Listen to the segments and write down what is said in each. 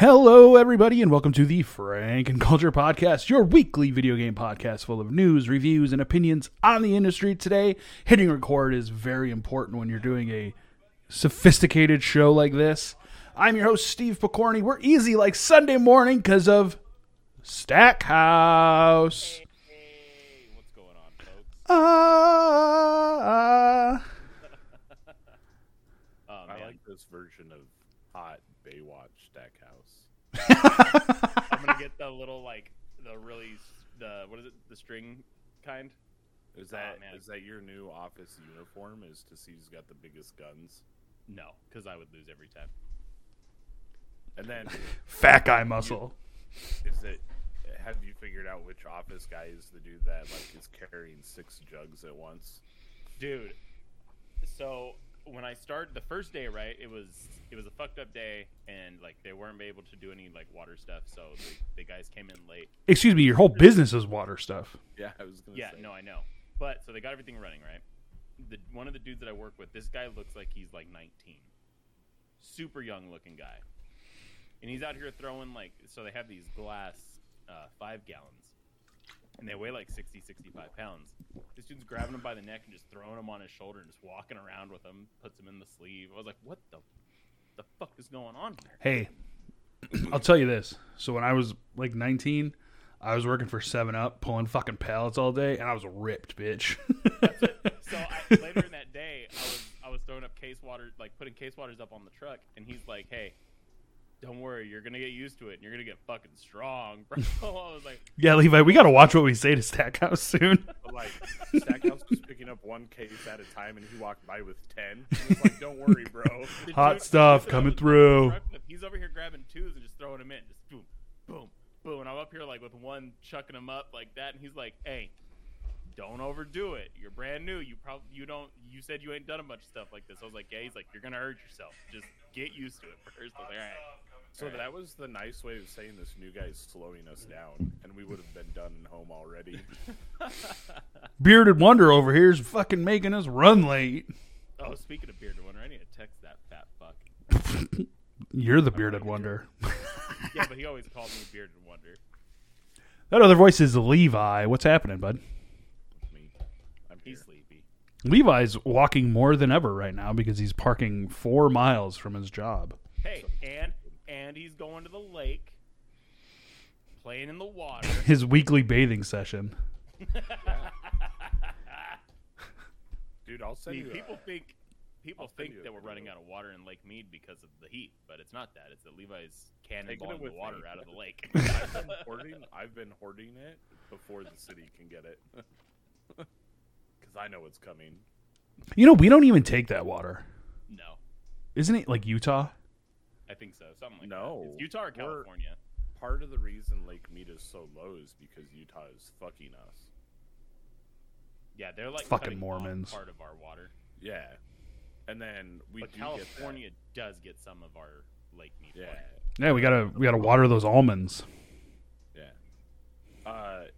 Hello, everybody, and welcome to the Frank and Culture Podcast, your weekly video game podcast full of news, reviews, and opinions on the industry. Today, hitting record is very important when you're doing a sophisticated show like this. I'm your host, Steve Picorni. We're easy like Sunday morning because of Stackhouse. Hey, what's going on, folks? I like this version of Hot Baywatch Stackhouse. I'm gonna get the little the string kind. Is that your new office uniform? Is to see who's got the biggest guns? No, because I would lose every time. And then fat guy muscle. Have you figured out which office guy is the dude that is carrying 6 jugs at once? Dude, so when I started the first day, right, it was a fucked up day, and they weren't able to do any water stuff, so the guys came in late. Excuse me, your whole business is water stuff. Yeah, I was gonna say. Yeah, no, I know. But so they got everything running, right? One of the dudes that I work with, this guy looks like he's 19, super young looking guy, and he's out here throwing so they have these glass 5 gallons. And they weigh 60, 65 pounds. This dude's grabbing him by the neck and just throwing him on his shoulder and just walking around with him, puts him in the sleeve. I was like, what the fuck is going on here? Hey, I'll tell you this. So when I was 19, I was working for 7-Up, pulling fucking pallets all day, and I was ripped, bitch. That's it. So later in that day, I was throwing up case water, putting case waters up on the truck, and he's like, hey, don't worry, you're going to get used to it, and you're going to get fucking strong, bro. I was like... Yeah, Levi, we got to watch what we say to Stackhouse soon. Stackhouse was picking up one case at a time, and he walked by with 10. He was like, don't worry, bro. Hot stuff coming through. He's over here grabbing 2s and just throwing them in. Just boom, boom, boom. And I'm up here with one, chucking them up like that, and he's like, hey, don't overdo it. You're brand new. You said you ain't done a bunch of stuff like this. I was like, yeah. He's like, you're going to hurt yourself. Just get used to it first. I was like, all right. So that was the nice way of saying this new guy is slowing us down, and we would have been done and home already. Bearded Wonder over here is fucking making us run late. Oh, speaking of Bearded Wonder, I need to text that fat fuck. You're the Bearded Wonder. Yeah, but he always calls me Bearded Wonder. That other voice is Levi. What's happening, bud? Me. He's sleepy. Levi's walking more than ever right now because he's parking 4 miles from his job. Hey, and he's going to the lake, playing in the water. His weekly bathing session. Yeah. Dude, I'll send you. People think that we're running out of water in Lake Mead because of the heat, but it's not that. It's that Levi's cannonballing the water out of the lake. I've been hoarding it before the city can get it, because I know it's coming. We don't even take that water. No. Isn't it Utah? I think so. Something like that. It's Utah or California. Part of the reason Lake Mead is so low is because Utah is fucking us. Yeah, they're fucking Mormons. Part of our water. Yeah, and then California does get some of our Lake Mead. Yeah, water. Yeah, we gotta water those almonds.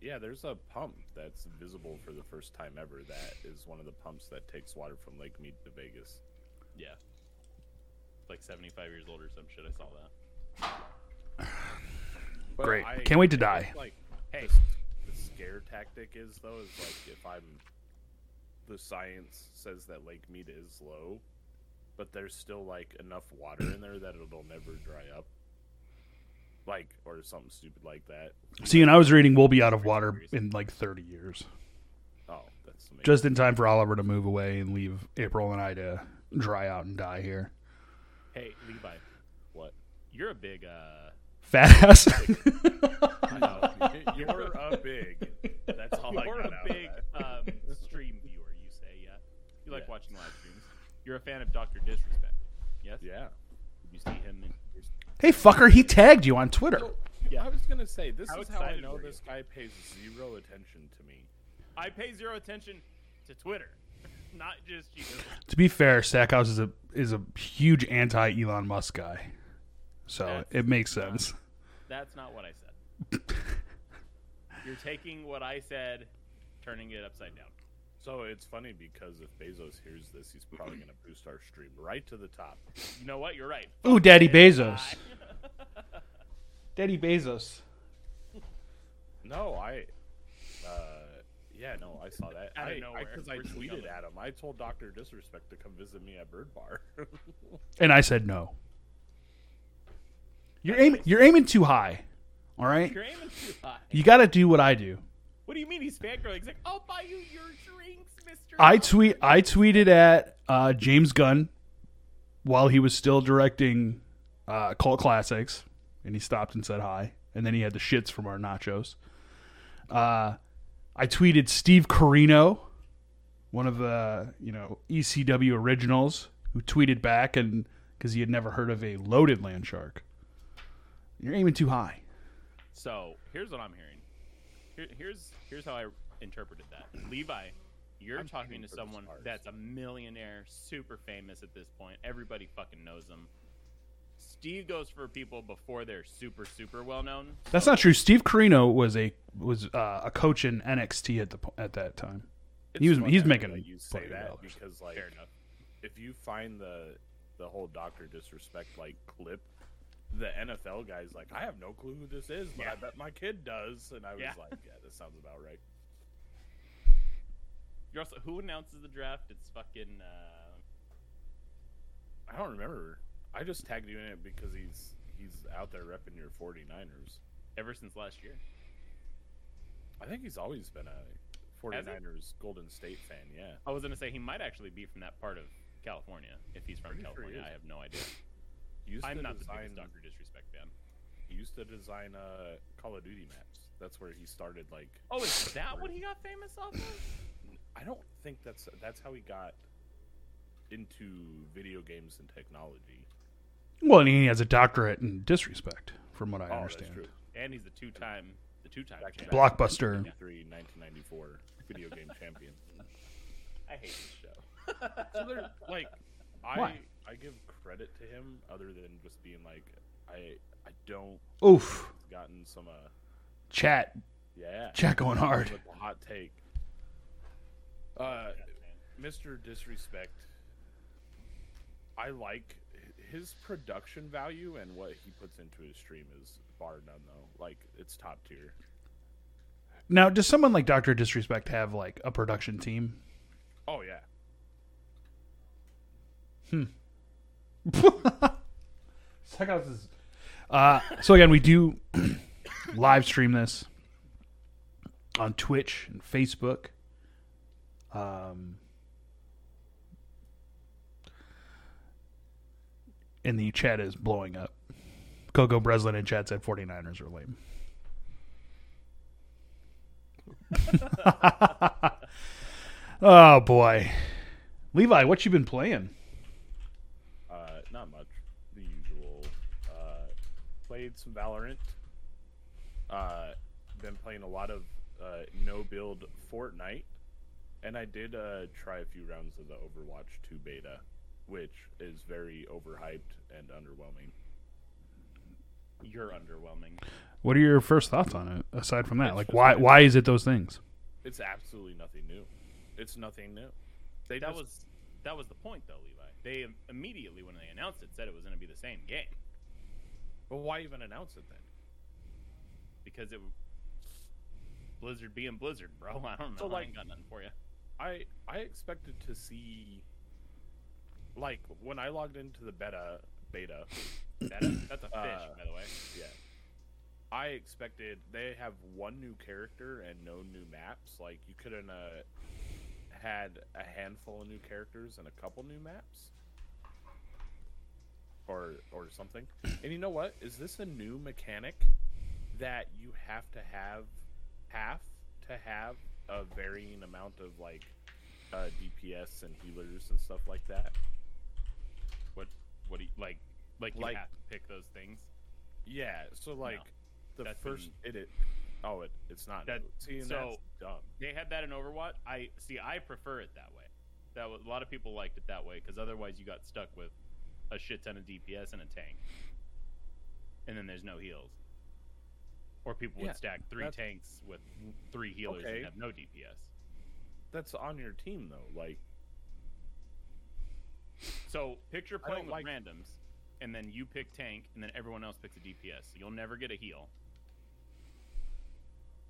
Yeah, There's a pump that's visible for the first time ever. That is one of the pumps that takes water from Lake Mead to Vegas. Yeah. 75 years old or some shit. I saw that. But great. Can't wait to die. Hey, the scare tactic is if I'm... The science says that Lake Mead is low, but there's still, enough water in there that it'll never dry up. Or something stupid like that. See, and I was reading we'll be out of water in, 30 years. Oh, that's amazing. Just in time for Oliver to move away and leave April and I to dry out and die here. Hey, Levi. What? You're a big, fat ass. You're a big. That's all I got. You're a big stream viewer, you say, yeah? You like watching live streams. You're a fan of Dr. Disrespect, yes? Yeah. Did you see him? Hey, fucker, he tagged you on Twitter. So, yeah. I was going to say, this is how I know this guy pays zero attention to me. I pay zero attention to Twitter. Not just you. To be fair, Stackhouse is a huge anti-Elon Musk guy, so it makes sense. That's not what I said. You're taking what I said, turning it upside down. So it's funny because if Bezos hears this, he's probably going to boost our stream right to the top. You know what? You're right. Ooh, Daddy Bezos. Daddy Bezos. No, I saw that. Out of nowhere. Because I tweeted at him. I told Dr. Disrespect to come visit me at Bird Bar. And I said no. You're aiming too high, all right? You're aiming too high. You got to do what I do. What do you mean he's fangirling? He's like, I'll buy you your drinks, Mr. I tweeted at James Gunn while he was still directing Cult Classics, and he stopped and said hi. And then he had the shits from our nachos. I tweeted Steve Carino, one of the ECW originals, who tweeted back and because he had never heard of a loaded land shark. You're aiming too high. So here's what I'm hearing. Here's how I interpreted that. Levi, you're talking to someone that's a millionaire, super famous at this point. Everybody fucking knows him. Steve goes for people before they're super, super well known. That's not true. Steve Carino was a coach in NXT at that time. He's making you say that because like fair enough. If you find the whole Dr. Disrespect like clip, the NFL guy's like, I have no clue who this is, but I bet my kid does, and I was like, yeah, this sounds about right. You're also, who announces the draft? It's fucking. I don't remember. I just tagged you in it because he's out there repping your 49ers. Ever since last year? I think he's always been a 49ers Golden State fan, yeah. I was going to say he might actually be from that part of California, if he's from California. Sure he I have no idea. I'm not the biggest Dr. Disrespect fan. He used to design Call of Duty maps. That's where he started, like... Oh, is that what he got famous off of? I don't think that's how he got into video games and technology. Well, and he has a doctorate in disrespect, from what I understand. That's true. And he's the two-time Blockbuster 1994 video game champion. I hate this show. So they're like, I give credit to him other than just being like, I don't. Oof. Gotten some chat. Yeah. Chat going hard. With hot take. Mr. Disrespect. I like his production value and what he puts into his stream is bar none, though. Like, it's top tier. Now, does someone like Dr. Disrespect have, like, a production team? Oh, yeah. Stackhouse. So, again, we do live stream this on Twitch and Facebook. And the chat is blowing up. Coco Breslin in chat said 49ers are lame. Oh, boy. Levi, what you been playing? Not much. The usual. Played some Valorant. Been playing a lot of no-build Fortnite. And I did try a few rounds of the Overwatch 2 beta, which is very overhyped and underwhelming. You're underwhelming. What are your first thoughts on it, aside from that? It's like, why is it those things? It's absolutely nothing new. It's nothing new. That was the point, though, Levi. They immediately, when they announced it, said it was going to be the same game. Well, why even announce it, then? Because Blizzard being Blizzard, bro. I don't know. So, like, I ain't got nothing for you. I expected to see... Like, when I logged into the beta, that's a fish, by the way. Yeah. I expected they have one new character and no new maps. Like, you could have had a handful of new characters and a couple new maps. Or something. And you know what? Is this a new mechanic that you have to have a varying amount of, like, DPS and healers and stuff like that? What do you like you have to pick those things? Yeah, so like no, the first it's not that, see, so dumb. They had that in Overwatch. I prefer it that way. That was, a lot of people liked it that way because otherwise you got stuck with a shit ton of DPS and a tank, and then there's no heals. Or people would stack three tanks with three healers and have no DPS. That's on your team, though. Like, so picture playing with randoms and then you pick tank, and then everyone else picks a DPS. So you'll never get a heal.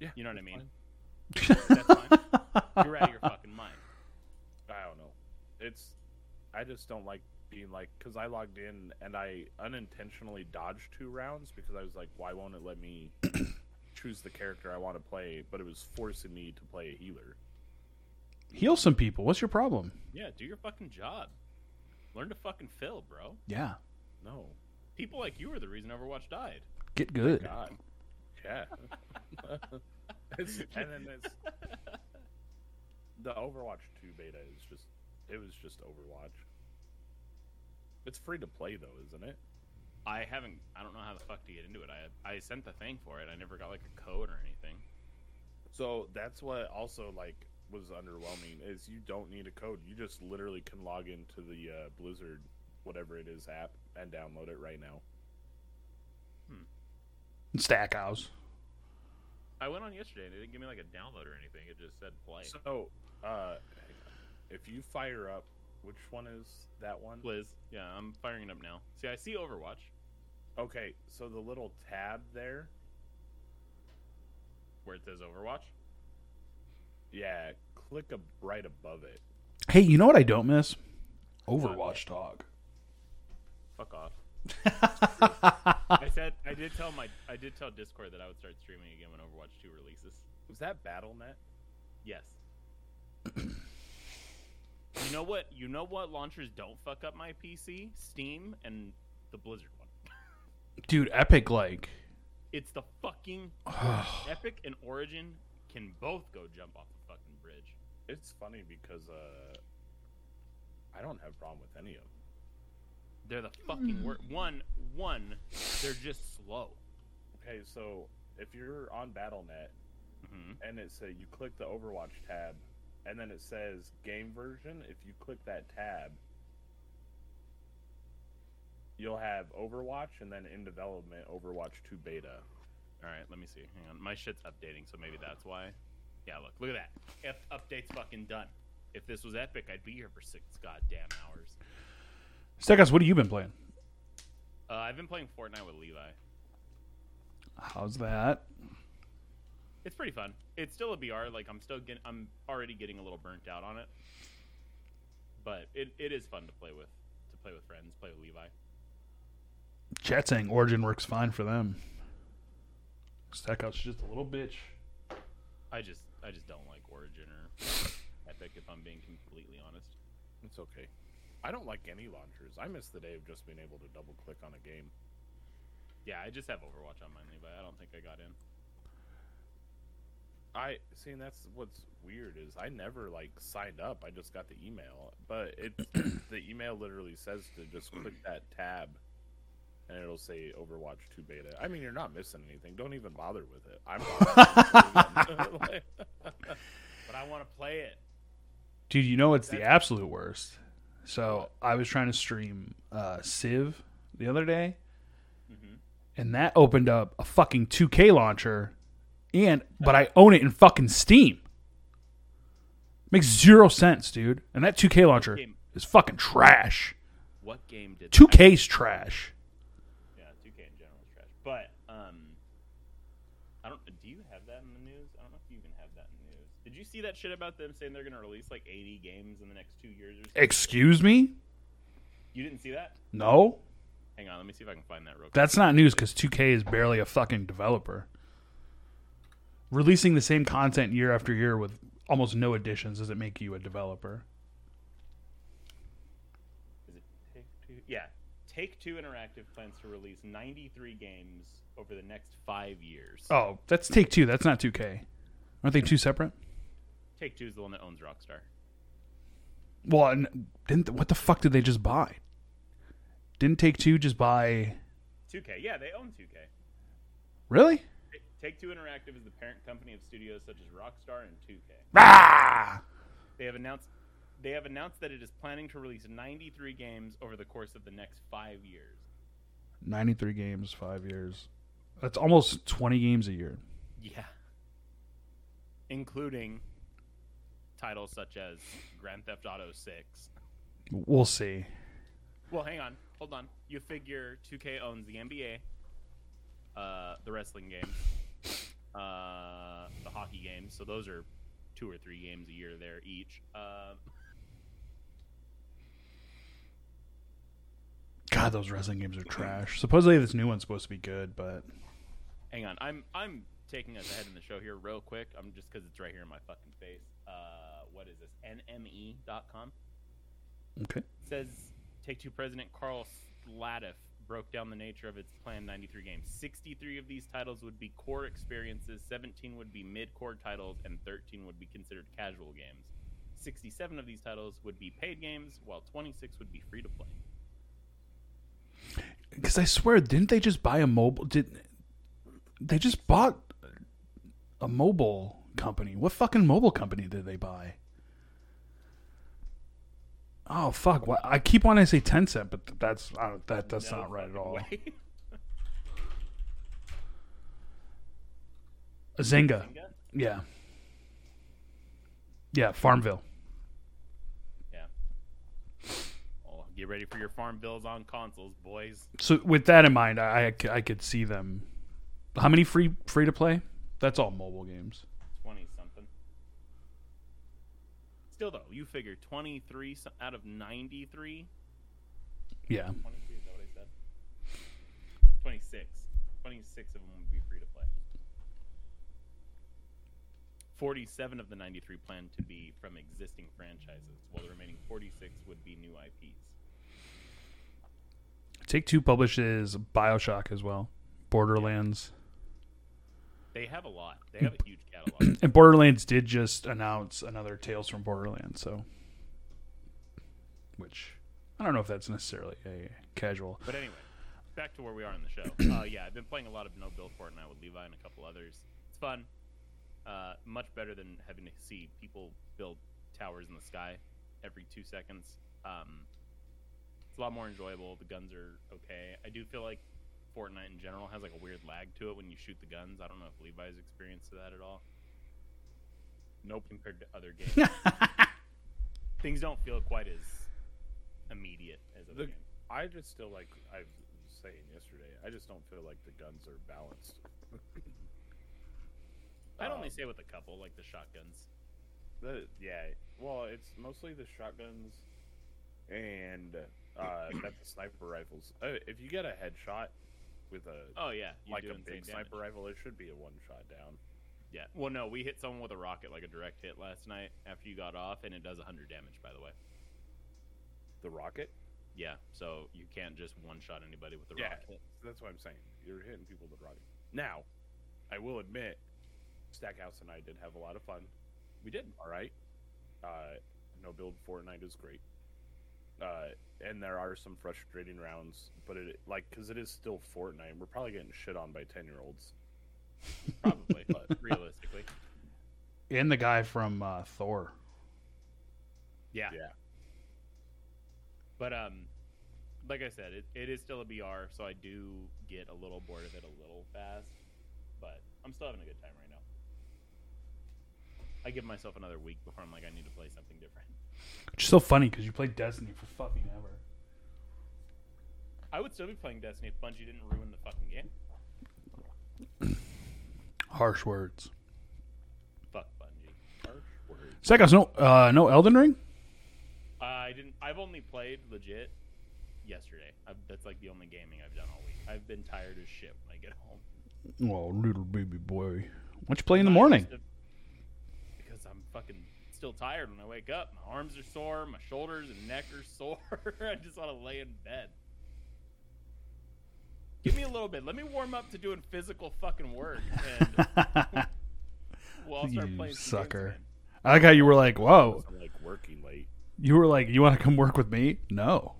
Yeah, you know what I mean? That's fine. You're out of your fucking mind. I don't know. It's, I just don't like being like, because I logged in and I unintentionally dodged 2 rounds because I was like, why won't it let me choose the character I want to play? But it was forcing me to play a healer. Heal some people. What's your problem? Yeah, do your fucking job. Learn to fucking fill, bro. Yeah. No. People like you are the reason Overwatch died. Get good. God. Yeah. And then it's... The Overwatch 2 beta is just... It was just Overwatch. It's free to play, though, isn't it? I haven't... I don't know how the fuck to get into it. I sent the thing for it. I never got, like, a code or anything. So that's what also, like, was underwhelming, is you don't need a code. You just literally can log into the Blizzard, whatever it is, app and download it right now. Stackhouse. I went on yesterday and it didn't give me like a download or anything. It just said play. So, if you fire up, which one is that one? Blizz. Yeah, I'm firing it up now. See, I see Overwatch. Okay, so the little tab there. Where it says Overwatch? Yeah, click right above it. Hey, you know what I don't miss? Overwatch talk. Fuck off. I did tell Discord that I would start streaming again when Overwatch 2 releases. Was that Battle.net? Yes. You know what launchers don't fuck up my PC? Steam and the Blizzard one. Dude, Epic like. It's the fucking Epic and Origin can both go jump off the fucking bridge. It's funny because I don't have a problem with any of them. They're the fucking worst. One, they're just slow. Okay, so if you're on Battle.net and it says you click the Overwatch tab and then it says game version, if you click that tab, you'll have Overwatch and then in development Overwatch 2 beta. All right, let me see. Hang on. My shit's updating, so maybe that's why. Yeah, look at that. If update's fucking done. If this was Epic, I'd be here for 6 goddamn hours. Stackhouse, what have you been playing? I've been playing Fortnite with Levi. How's that? It's pretty fun. It's still a BR. Like I'm already getting a little burnt out on it, but it is fun to play with friends, play with Levi. Chat saying Origin works fine for them. Stackhouse is just a little bitch. I just don't like Origin or Epic. If I'm being completely honest, it's okay. I don't like any launchers. I miss the day of just being able to double click on a game. Yeah, I just have Overwatch on mine, but I don't think I got in. See, and that's what's weird is I never like signed up. I just got the email, but the email literally says to just click that tab, and it'll say Overwatch 2 beta. I mean, you're not missing anything. Don't even bother with it. I'm but I want to play it, dude. You know it's the absolute worst. So I was trying to stream Civ the other day, and that opened up a fucking 2K launcher, but I own it in fucking Steam. Makes 0 sense, dude. And that 2K launcher is fucking trash. What game did 2K's trash? Yeah, 2K in general is trash. But I don't. Do you have that in the news? I don't know if you even have that in the news. Did you see that shit about them saying they're going to release like 80 games in the next 2 years or something? Excuse me? You didn't see that? No. Hang on, let me see if I can find that real quick. That's not news because 2K is barely a fucking developer. Releasing the same content year after year with almost no additions doesn't make you a developer. Is it Take Two? Yeah. Take Two Interactive plans to release 93 games over the next 5 years. Oh, that's Take Two. That's not 2K. Aren't they two separate? Take Two is the one that owns Rockstar. Well, and what the fuck did they just buy? Didn't Take Two just buy 2K? Yeah, they own 2K. Really? Take Two Interactive is the parent company of studios such as Rockstar and 2K. Ah! They have announced that it is planning to release 93 games over the course of the next 5 years. 93 games, 5 years. That's almost 20 games a year. Yeah. Including titles such as Grand Theft Auto 6. We'll see. Well, hang on. Hold on. You figure 2K owns the NBA, the wrestling game, the hockey game. So those are 2 or 3 games a year there each. God, those wrestling games are trash. Supposedly this new one's supposed to be good, but hang on. I'm taking us ahead in the show here real quick. I'm just because it's right here in my fucking face. What is this? NME.com. Okay. It says Take Two President Carl Slatoff broke down the nature of its planned 93 games. 63 of these titles would be core experiences, 17 would be mid-core titles, and 13 would be considered casual games. 67 of these titles would be paid games, while 26 would be free to play. Because I swear, didn't they just buy a mobile? Did they just bought a mobile company? What fucking mobile company did they buy? Oh fuck! Well, I keep wanting to say Tencent, but that's not right at all. Zynga, yeah, Farmville. Yeah. Oh, get ready for your Farmvilles on consoles, boys. So with that in mind, I could see them. How many free to play? That's all mobile games. 20. Still though, you figure 23 out of 93. Yeah. 23, is that what I said? 26. 26 of them would be free to play. 47 of the 93 planned to be from existing franchises, while the remaining 46 would be new IPs. Take Two publishes BioShock as well, Borderlands. Yeah. They have a lot. They have a huge catalog. And Borderlands did just announce another Tales from Borderlands, so which I don't know if that's necessarily a casual. But anyway, back to where we are in the show. Yeah, I've been playing a lot of no-build Fortnite with Levi and a couple others. It's fun. Much better than having to see people build towers in the sky every 2 seconds. It's a lot more enjoyable. The guns are okay. I do feel like Fortnite in general has like a weird lag to it when you shoot the guns. I don't know if Levi's experienced that at all. Nope, compared to other games. Things don't feel quite as immediate as other games. I just still like, I was saying yesterday, I just don't feel like the guns are balanced. I'd only say with a couple, like the shotguns. Yeah, well, it's mostly the shotguns and... that's the sniper rifles. If you get a headshot with a like a big sniper rifle, it should be a one shot down. Yeah. Well, no, we hit someone with a rocket, like a direct hit last night after you got off, and it does 100 damage. By the way, the rocket. Yeah. So you can't just one shot anybody with the rocket. That's what I'm saying. You're hitting people with a rocket. Now, I will admit, Stackhouse and I did have a lot of fun. We did. All right. No build Fortnite is great. And there are some frustrating rounds, but it like because it is still Fortnite. We're probably getting shit on by 10-year-olds, probably, but realistically. And the guy from Thor. Yeah. Yeah. But like I said, it is still a BR, so I do get a little bored of it a little fast, but I'm still having a good time right now. I give myself another week before I'm like, I need to play something different. Which is so funny because you played Destiny for fucking ever. I would still be playing Destiny if Bungie didn't ruin the fucking game. Harsh words. Fuck Bungie. Harsh words. Seconds, no Elden Ring? I didn't. I've only played legit yesterday. That's like the only gaming I've done all week. I've been tired as shit when I get home. Oh, little baby boy. What you play in the morning? Because I'm fucking... still tired when I wake up. My arms are sore, my shoulders and neck are sore. I just want to lay in bed. Give me a little bit. Let me warm up to doing physical fucking work. And well, I'll start playing. You sucker. I like how you were like, whoa. I'm like working late. You were like, you want to come work with me? No.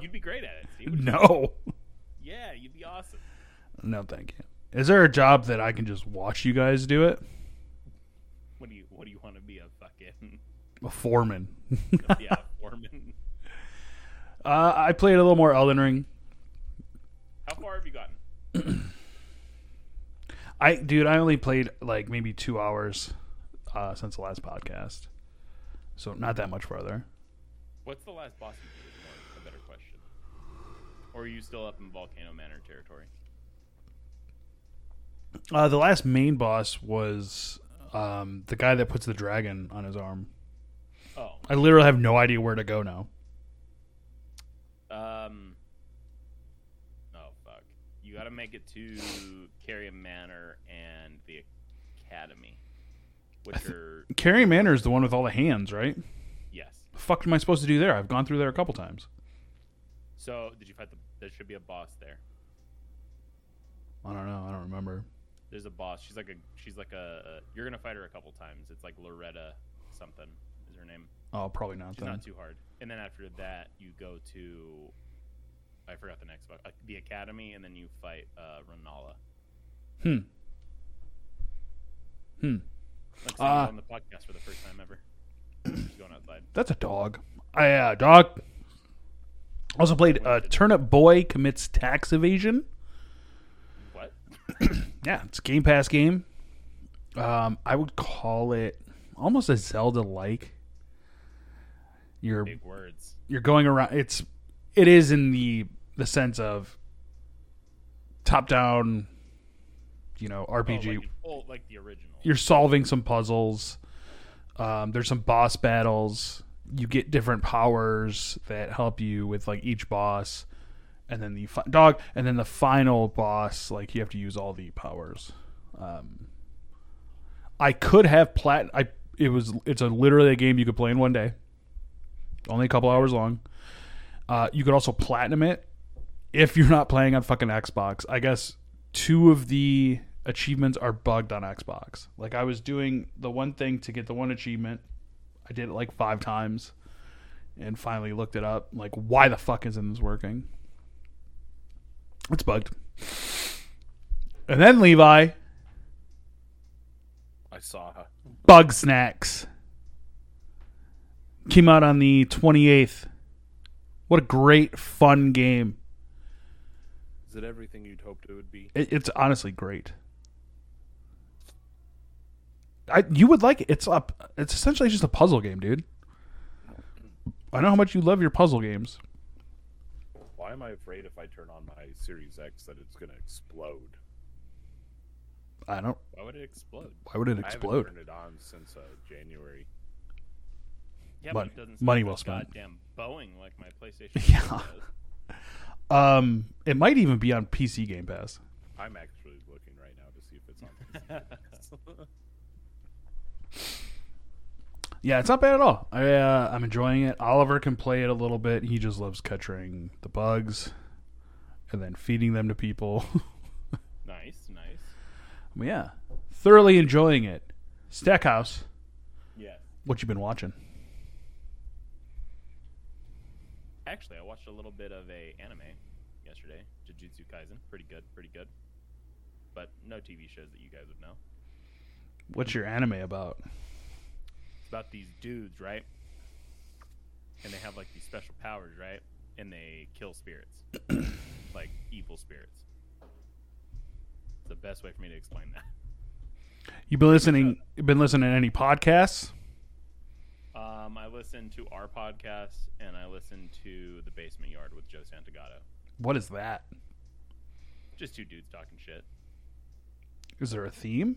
You'd be great at it. No. Yeah, you'd be awesome. No, thank you. Is there a job that I can just watch you guys do it? What do you want to be, a foreman? Yeah, a foreman. I played a little more Elden Ring. How far have you gotten? I only played like maybe 2 hours since the last podcast, so not that much farther. What's the last boss you beat? Or are you still up in Volcano Manor territory? The last main boss was the guy that puts the dragon on his arm. Oh. I literally have no idea where to go now. Oh, fuck. You gotta make it to Carrie Manor and the Academy. Carrie Manor is the one with all the hands, right? Yes. The fuck am I supposed to do there? I've gone through there a couple times. So, did you fight there should be a boss there. I don't know. I don't remember. There's a boss. She's like a you're going to fight her a couple times. It's like Loretta something is her name. Oh, probably not. She's then. Not too hard. And then after that, you go to, I forgot the next boss, the Academy, and then you fight Renala. Like on the podcast for the first time ever. She's going outside. That's a dog. Dog. Also played Turnip Boy Commits Tax Evasion. What? Yeah, it's a Game Pass game. I would call it almost a Zelda-like. Big words. You're going around. It is in the sense of top-down, RPG. Like the original. You're solving some puzzles. There's some boss battles. You get different powers that help you with like each boss, and then the dog, and then the final boss. Like you have to use all the powers. I could have It's literally a game you could play in one day. Only a couple hours long. You could also platinum it if you're not playing on fucking Xbox. I guess two of the achievements are bugged on Xbox. Like I was doing the one thing to get the one achievement. I did it like 5 times and finally looked it up. Like, why the fuck isn't this working? It's bugged. And then Levi. I saw her. Bug Snacks. Came out on the 28th. What a great, fun game. Is it everything you'd hoped it would be? It's honestly great. You would like it. It's essentially just a puzzle game, dude. I know how much you love your puzzle games. Why am I afraid if I turn on my Series X that it's going to explode? I don't. Why would it explode? I haven't turned it on since January. Yeah, but it doesn't money well spent. Goddamn Boeing like my PlayStation. Yeah. It might even be on PC Game Pass. I'm actually looking right now to see if it's on PC Game Pass. Yeah, it's not bad at all. I'm enjoying it. Oliver can play it a little bit. He just loves catching the bugs and then feeding them to people. Nice. Yeah, thoroughly enjoying it. Stackhouse. Yeah. What you been watching? Actually, I watched a little bit of a anime yesterday, Jujutsu Kaisen. Pretty good. But no TV shows that you guys would know. What's your anime about? It's about these dudes, right? And they have like these special powers, right? And they kill spirits. Like evil spirits. It's the best way for me to explain that. You've been listening to any podcasts? I listen to our podcast and I listen to The Basement Yard with Joe Santagato. What is that? Just 2 dudes talking shit. Is there a theme?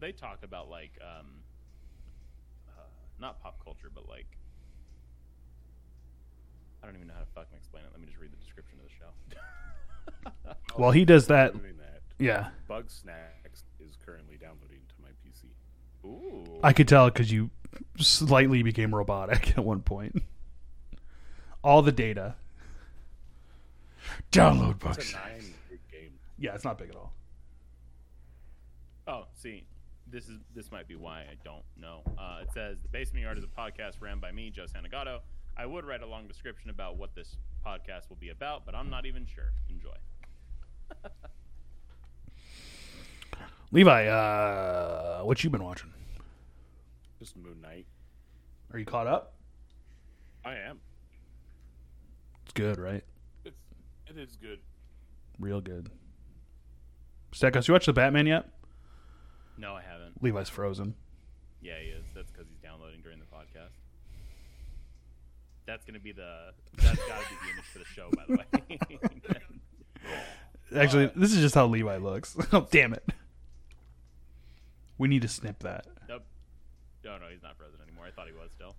They talk about like not pop culture, but like I don't even know how to fucking explain it. Let me just read the description of the show. Well, he does that. Yeah. Bug Snacks is currently downloading to my PC. Ooh. I could tell because you slightly became robotic at one point. All the data. Download Bug Snacks. Yeah, it's not big at all. Oh, see. This might be why I don't know. It says, The Basement Yard is a podcast ran by me, Joe Santagato. I would write a long description about what this podcast will be about, but I'm not even sure. Enjoy. Levi, what you been watching? Just Moon Knight. Are you caught up? I am. It's good, right? It is good. Real good. Stackhouse, you watch The Batman yet? No, I haven't. Levi's frozen. Yeah, he is. That's because he's downloading during the podcast. That's got to be the image for the show, by the way. Actually, this is just how Levi looks. Oh, damn it. We need to snip that. Nope. No, he's not president anymore. I thought he was still.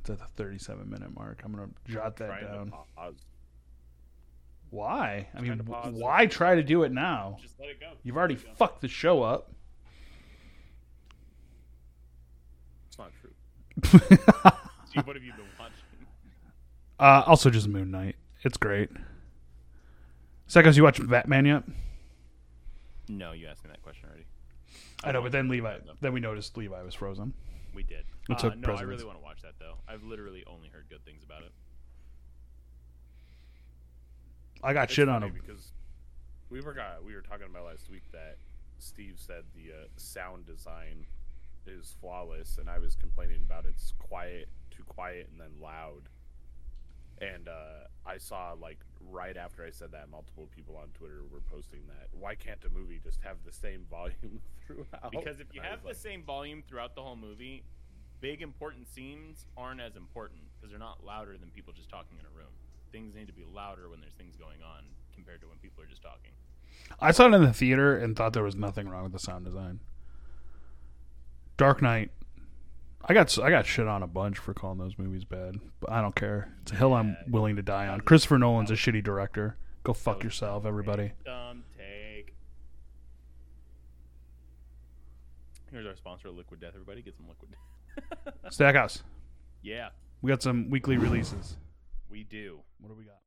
It's at the 37-minute mark. I'm going to jot that down. Why? I mean, why try to do it now? Just let it go. You've already fucked the show up. It's not true. Steve, what have you been watching? Also just Moon Knight. It's great. Stackhouse, you watch Batman yet? No, you asked me that question already. I know, but then we noticed Levi was frozen. We did. I really want to watch that, though. I've literally only heard good things about it. I got shit on him. Because we were talking about last week that Steve said the sound design is flawless, and I was complaining about it's quiet, too quiet, and then loud. And I saw, right after I said that, multiple people on Twitter were posting that. Why can't a movie just have the same volume throughout? Because if you have the same volume throughout the whole movie, big important scenes aren't as important because they're not louder than people just talking in a room. Things need to be louder when there's things going on compared to when people are just talking. I saw it in the theater and thought there was nothing wrong with the sound design. Dark Knight. I got shit on a bunch for calling those movies bad, but I don't care. It's a hill I'm willing to die on. Christopher Nolan's a shitty director. Go fuck yourself, everybody. Dumb take. Here's our sponsor, Liquid Death. Everybody, get some Liquid Death. Stackhouse. Yeah. We got some weekly releases. We do. What do we got?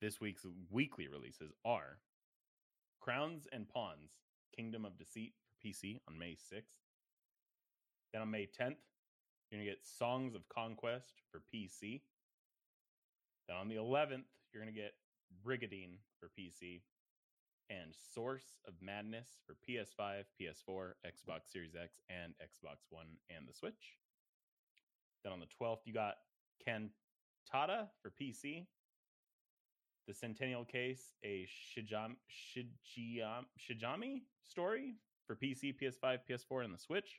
This week's weekly releases are Crowns and Pawns, Kingdom of Deceit for PC on May 6th. Then on May 10th, you're going to get Songs of Conquest for PC. Then on the 11th, you're going to get Brigadine for PC and Source of Madness for PS5, PS4, Xbox Series X, and Xbox One and the Switch. Then on the 12th, you got Cantata for PC. The Centennial Case, a Shijami story for PC, PS5, PS4, and the Switch.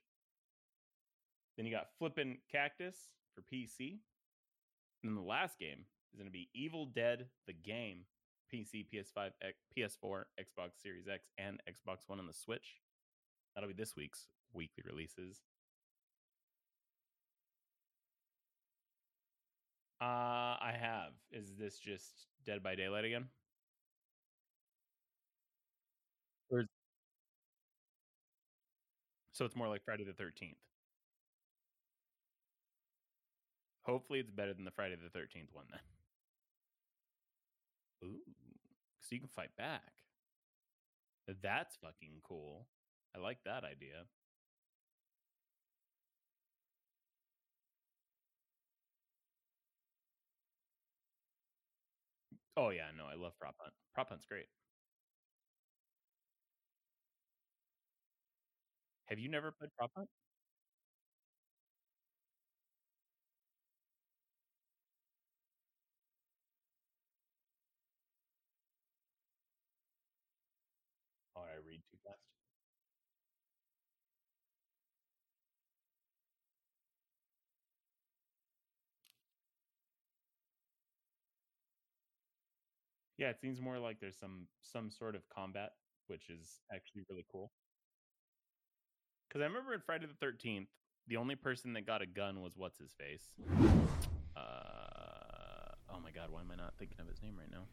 Then you got Flippin' Cactus for PC. And then the last game is going to be Evil Dead the Game, PC, PS5, PS4, Xbox Series X, and Xbox One on the Switch. That'll be this week's weekly releases. Is this just Dead by Daylight again? So it's more like Friday the 13th. Hopefully it's better than the Friday the 13th one, then. Ooh. So you can fight back. That's fucking cool. I like that idea. Oh, yeah, no, I love Prop Hunt. Prop Hunt's great. Have you never played Prop Hunt? Yeah, it seems more like there's some sort of combat, which is actually really cool. Because I remember in Friday the 13th, the only person that got a gun was what's-his-face. Oh my god, why am I not thinking of his name right now?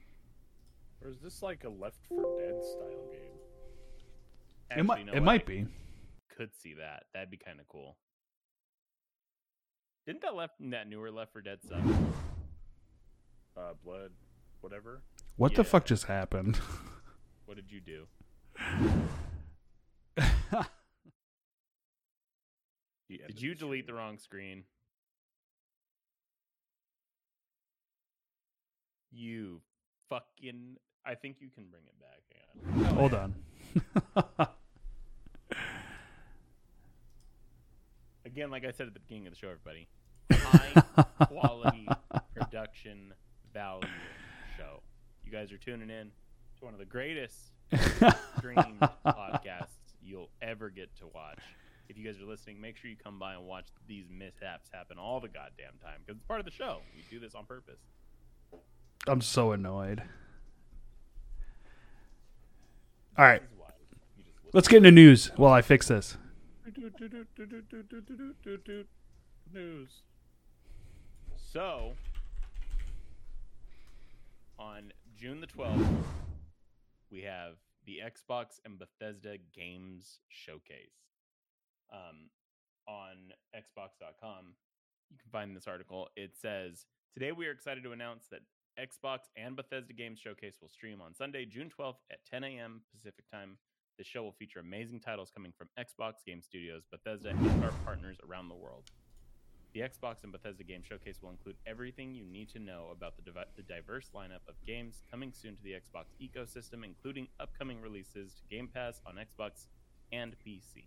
Or is this like a Left 4 Dead style game? Actually, it might be. Could see that. That'd be kind of cool. Didn't that newer Left 4 Dead suck? Blood, whatever. What the fuck just happened? What did you do? Did you delete the wrong screen? You fucking... I think you can bring it back. Hang on. Hold on. Again, like I said at the beginning of the show, everybody. High quality production value show. You guys are tuning in to one of the greatest streamed podcasts you'll ever get to watch. if you guys are listening, make sure you come by and watch these mishaps happen all the goddamn time, because it's part of the show. We do this on purpose. I'm so annoyed. All right. Let's get into news while I fix this. News. So, on June the 12th, we have the Xbox and Bethesda Games Showcase. On Xbox.com, you can find this article. It says, today we are excited to announce that Xbox and Bethesda Games Showcase will stream on Sunday, June 12th at 10 a.m. Pacific Time. The show will feature amazing titles coming from Xbox, Game Studios, Bethesda, and our partners around the world. The Xbox and Bethesda Game Showcase will include everything you need to know about the diverse lineup of games coming soon to the Xbox ecosystem, including upcoming releases to Game Pass on Xbox and PC.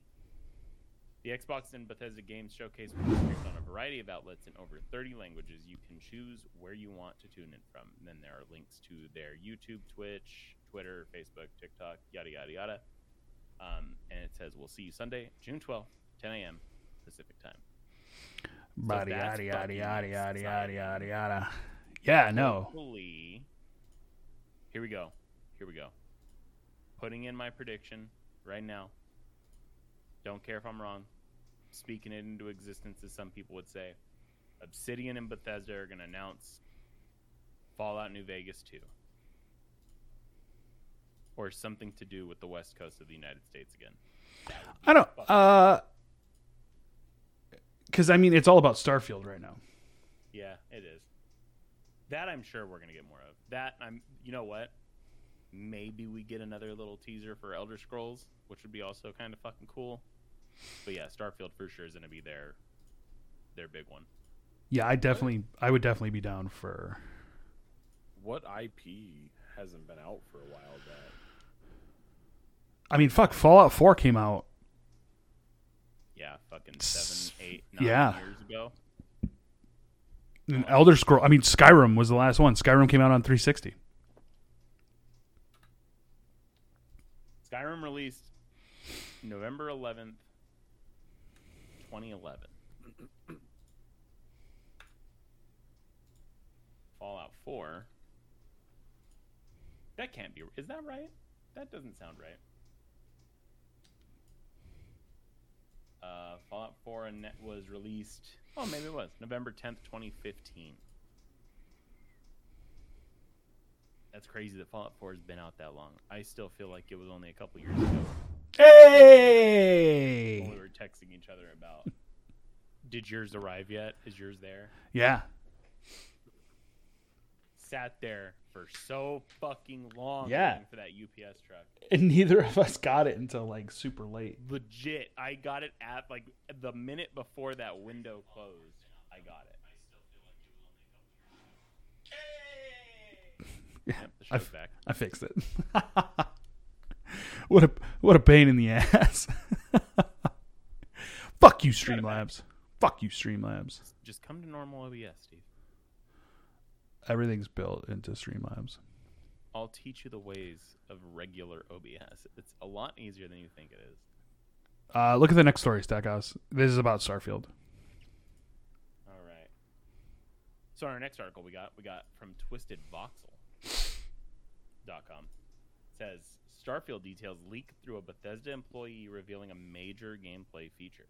The Xbox and Bethesda Games Showcase will be streamed on a variety of outlets in over 30 languages. You can choose where you want to tune in from. And then there are links to their YouTube, Twitch, Twitter, Facebook, TikTok, yada, yada, yada. And it says, we'll see you Sunday, June 12th, 10 a.m. Pacific time. Body, yada, yada, yada, yada, yada, yada, yada. Yeah, no. Hopefully, here we go. Putting in my prediction right now. Don't care if I'm wrong. Speaking it into existence, as some people would say. Obsidian and Bethesda are going to announce Fallout New Vegas 2. Or something to do with the West Coast of the United States again. I don't... Because, I mean, it's all about Starfield right now. Yeah, it is. That I'm sure we're going to get more of. You know what? Maybe we get another little teaser for Elder Scrolls, which would be also kind of fucking cool. But yeah, Starfield for sure is going to be their big one. Yeah, I would definitely be down for... What IP hasn't been out for a while that... I mean, fuck, Fallout 4 came out. Yeah, fucking 7, 8, 9 years ago. An Elder Scroll. I mean, Skyrim was the last one. Skyrim came out on 360. Skyrim released November 11th, 2011. Fallout 4. That can't be... Is that right? That doesn't sound right. Fallout 4 and that was released... Oh, maybe it was. November 10th, 2015. That's crazy that Fallout 4 has been out that long. I still feel like it was only a couple years ago. Hey! When we were texting each other about, did yours arrive yet? Is yours there? Yeah. Sat there for so fucking long waiting for that UPS truck. And neither of us got it until like super late. Legit. I got it at like the minute before that window closed. I got it. I still feel like it was only a couple years ago. Yep, the show's back. I fixed it. What a pain in the ass. Fuck you, Streamlabs. Just come to normal OBS, Steve. Everything's built into Streamlabs. I'll teach you the ways of regular OBS. It's a lot easier than you think it is. Look at the next story, Stackhouse. This is about Starfield. All right. So our next article we got from twistedvoxel.com. It says, Starfield details leak through a Bethesda employee revealing a major gameplay feature.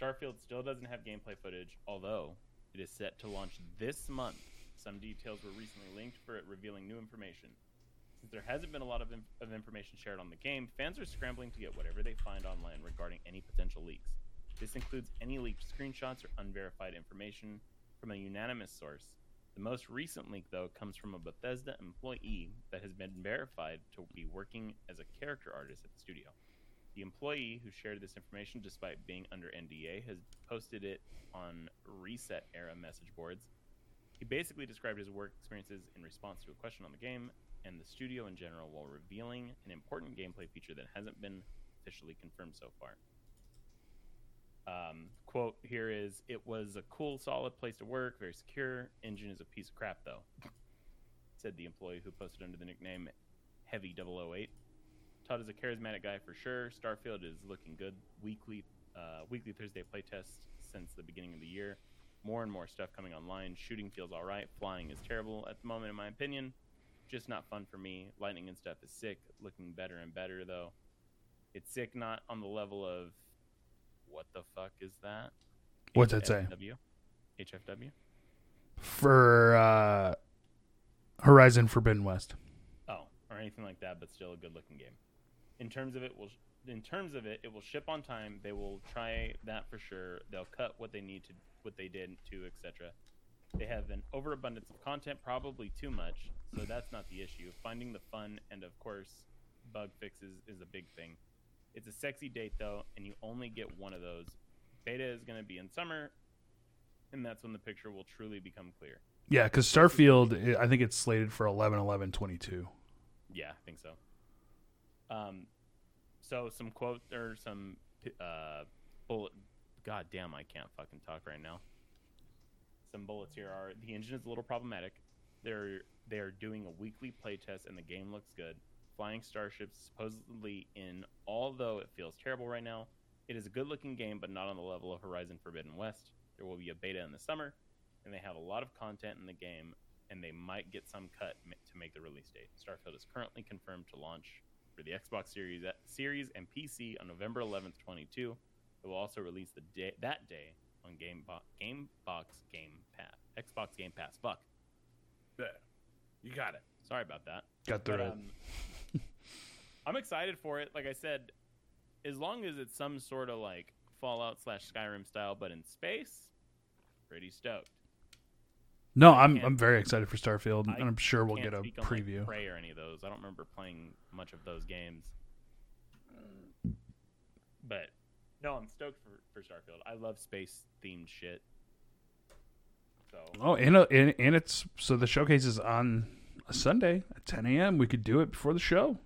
Starfield still doesn't have gameplay footage, although it is set to launch this month. Some details were recently linked for it revealing new information. Since there hasn't been a lot of information shared on the game, fans are scrambling to get whatever they find online regarding any potential leaks. This includes any leaked screenshots or unverified information from a unanimous source. The most recent leak, though, comes from a Bethesda employee that has been verified to be working as a character artist at the studio. The employee who shared this information, despite being under NDA, has posted it on Reset-era message boards. He basically described his work experiences in response to a question on the game and the studio in general while revealing an important gameplay feature that hasn't been officially confirmed so far. Quote here is, it was a cool, solid place to work, very secure. Engine is a piece of crap, though, said the employee who posted under the nickname Heavy 008. Todd is a charismatic guy for sure. Starfield is looking good weekly weekly Thursday playtest since the beginning of the year. More and more stuff coming online. Shooting feels all right. Flying is terrible at the moment, in my opinion. Just not fun for me. Lightning and stuff is sick. Looking better and better, though. It's sick, not on the level of what the fuck is that? What's that say? HFW? For Horizon Forbidden West. Oh, or anything like that, but still a good-looking game. In terms of it, it will ship on time. They will try that for sure. They'll cut what they need to, what they did to, etc. They have an overabundance of content, probably too much, so that's not the issue. Finding the fun and, of course, bug fixes is a big thing. It's a sexy date, though, and you only get one of those. Beta is going to be in summer, and that's when the picture will truly become clear. Yeah, because Starfield, I think it's slated for 11/11/22. Yeah, I think so. So some quote or some bullet. God damn, I can't fucking talk right now. Some bullets here are: the engine is a little problematic. They're doing a weekly playtest, and the game looks good. Flying starships supposedly in, although it feels terrible right now. It is a good-looking game, but not on the level of Horizon Forbidden West. There will be a beta in the summer, and they have a lot of content in the game, and they might get some cut to make the release date. Starfield is currently confirmed to launch for the Xbox Series and PC on November 11th, 2022. It will also release that day on Xbox Game Pass. Fuck. You got it. Sorry about that. Got through it. I'm excited for it. Like I said, as long as it's some sort of like Fallout / Skyrim style, but in space, pretty stoked. No, I'm very excited for Starfield, and I'm sure we'll get a preview. Like Prey or any of those. I don't remember playing much of those games, but no, I'm stoked for Starfield. I love space themed shit. So and it's so the showcase is on a Sunday at 10 a.m. We could do it before the show.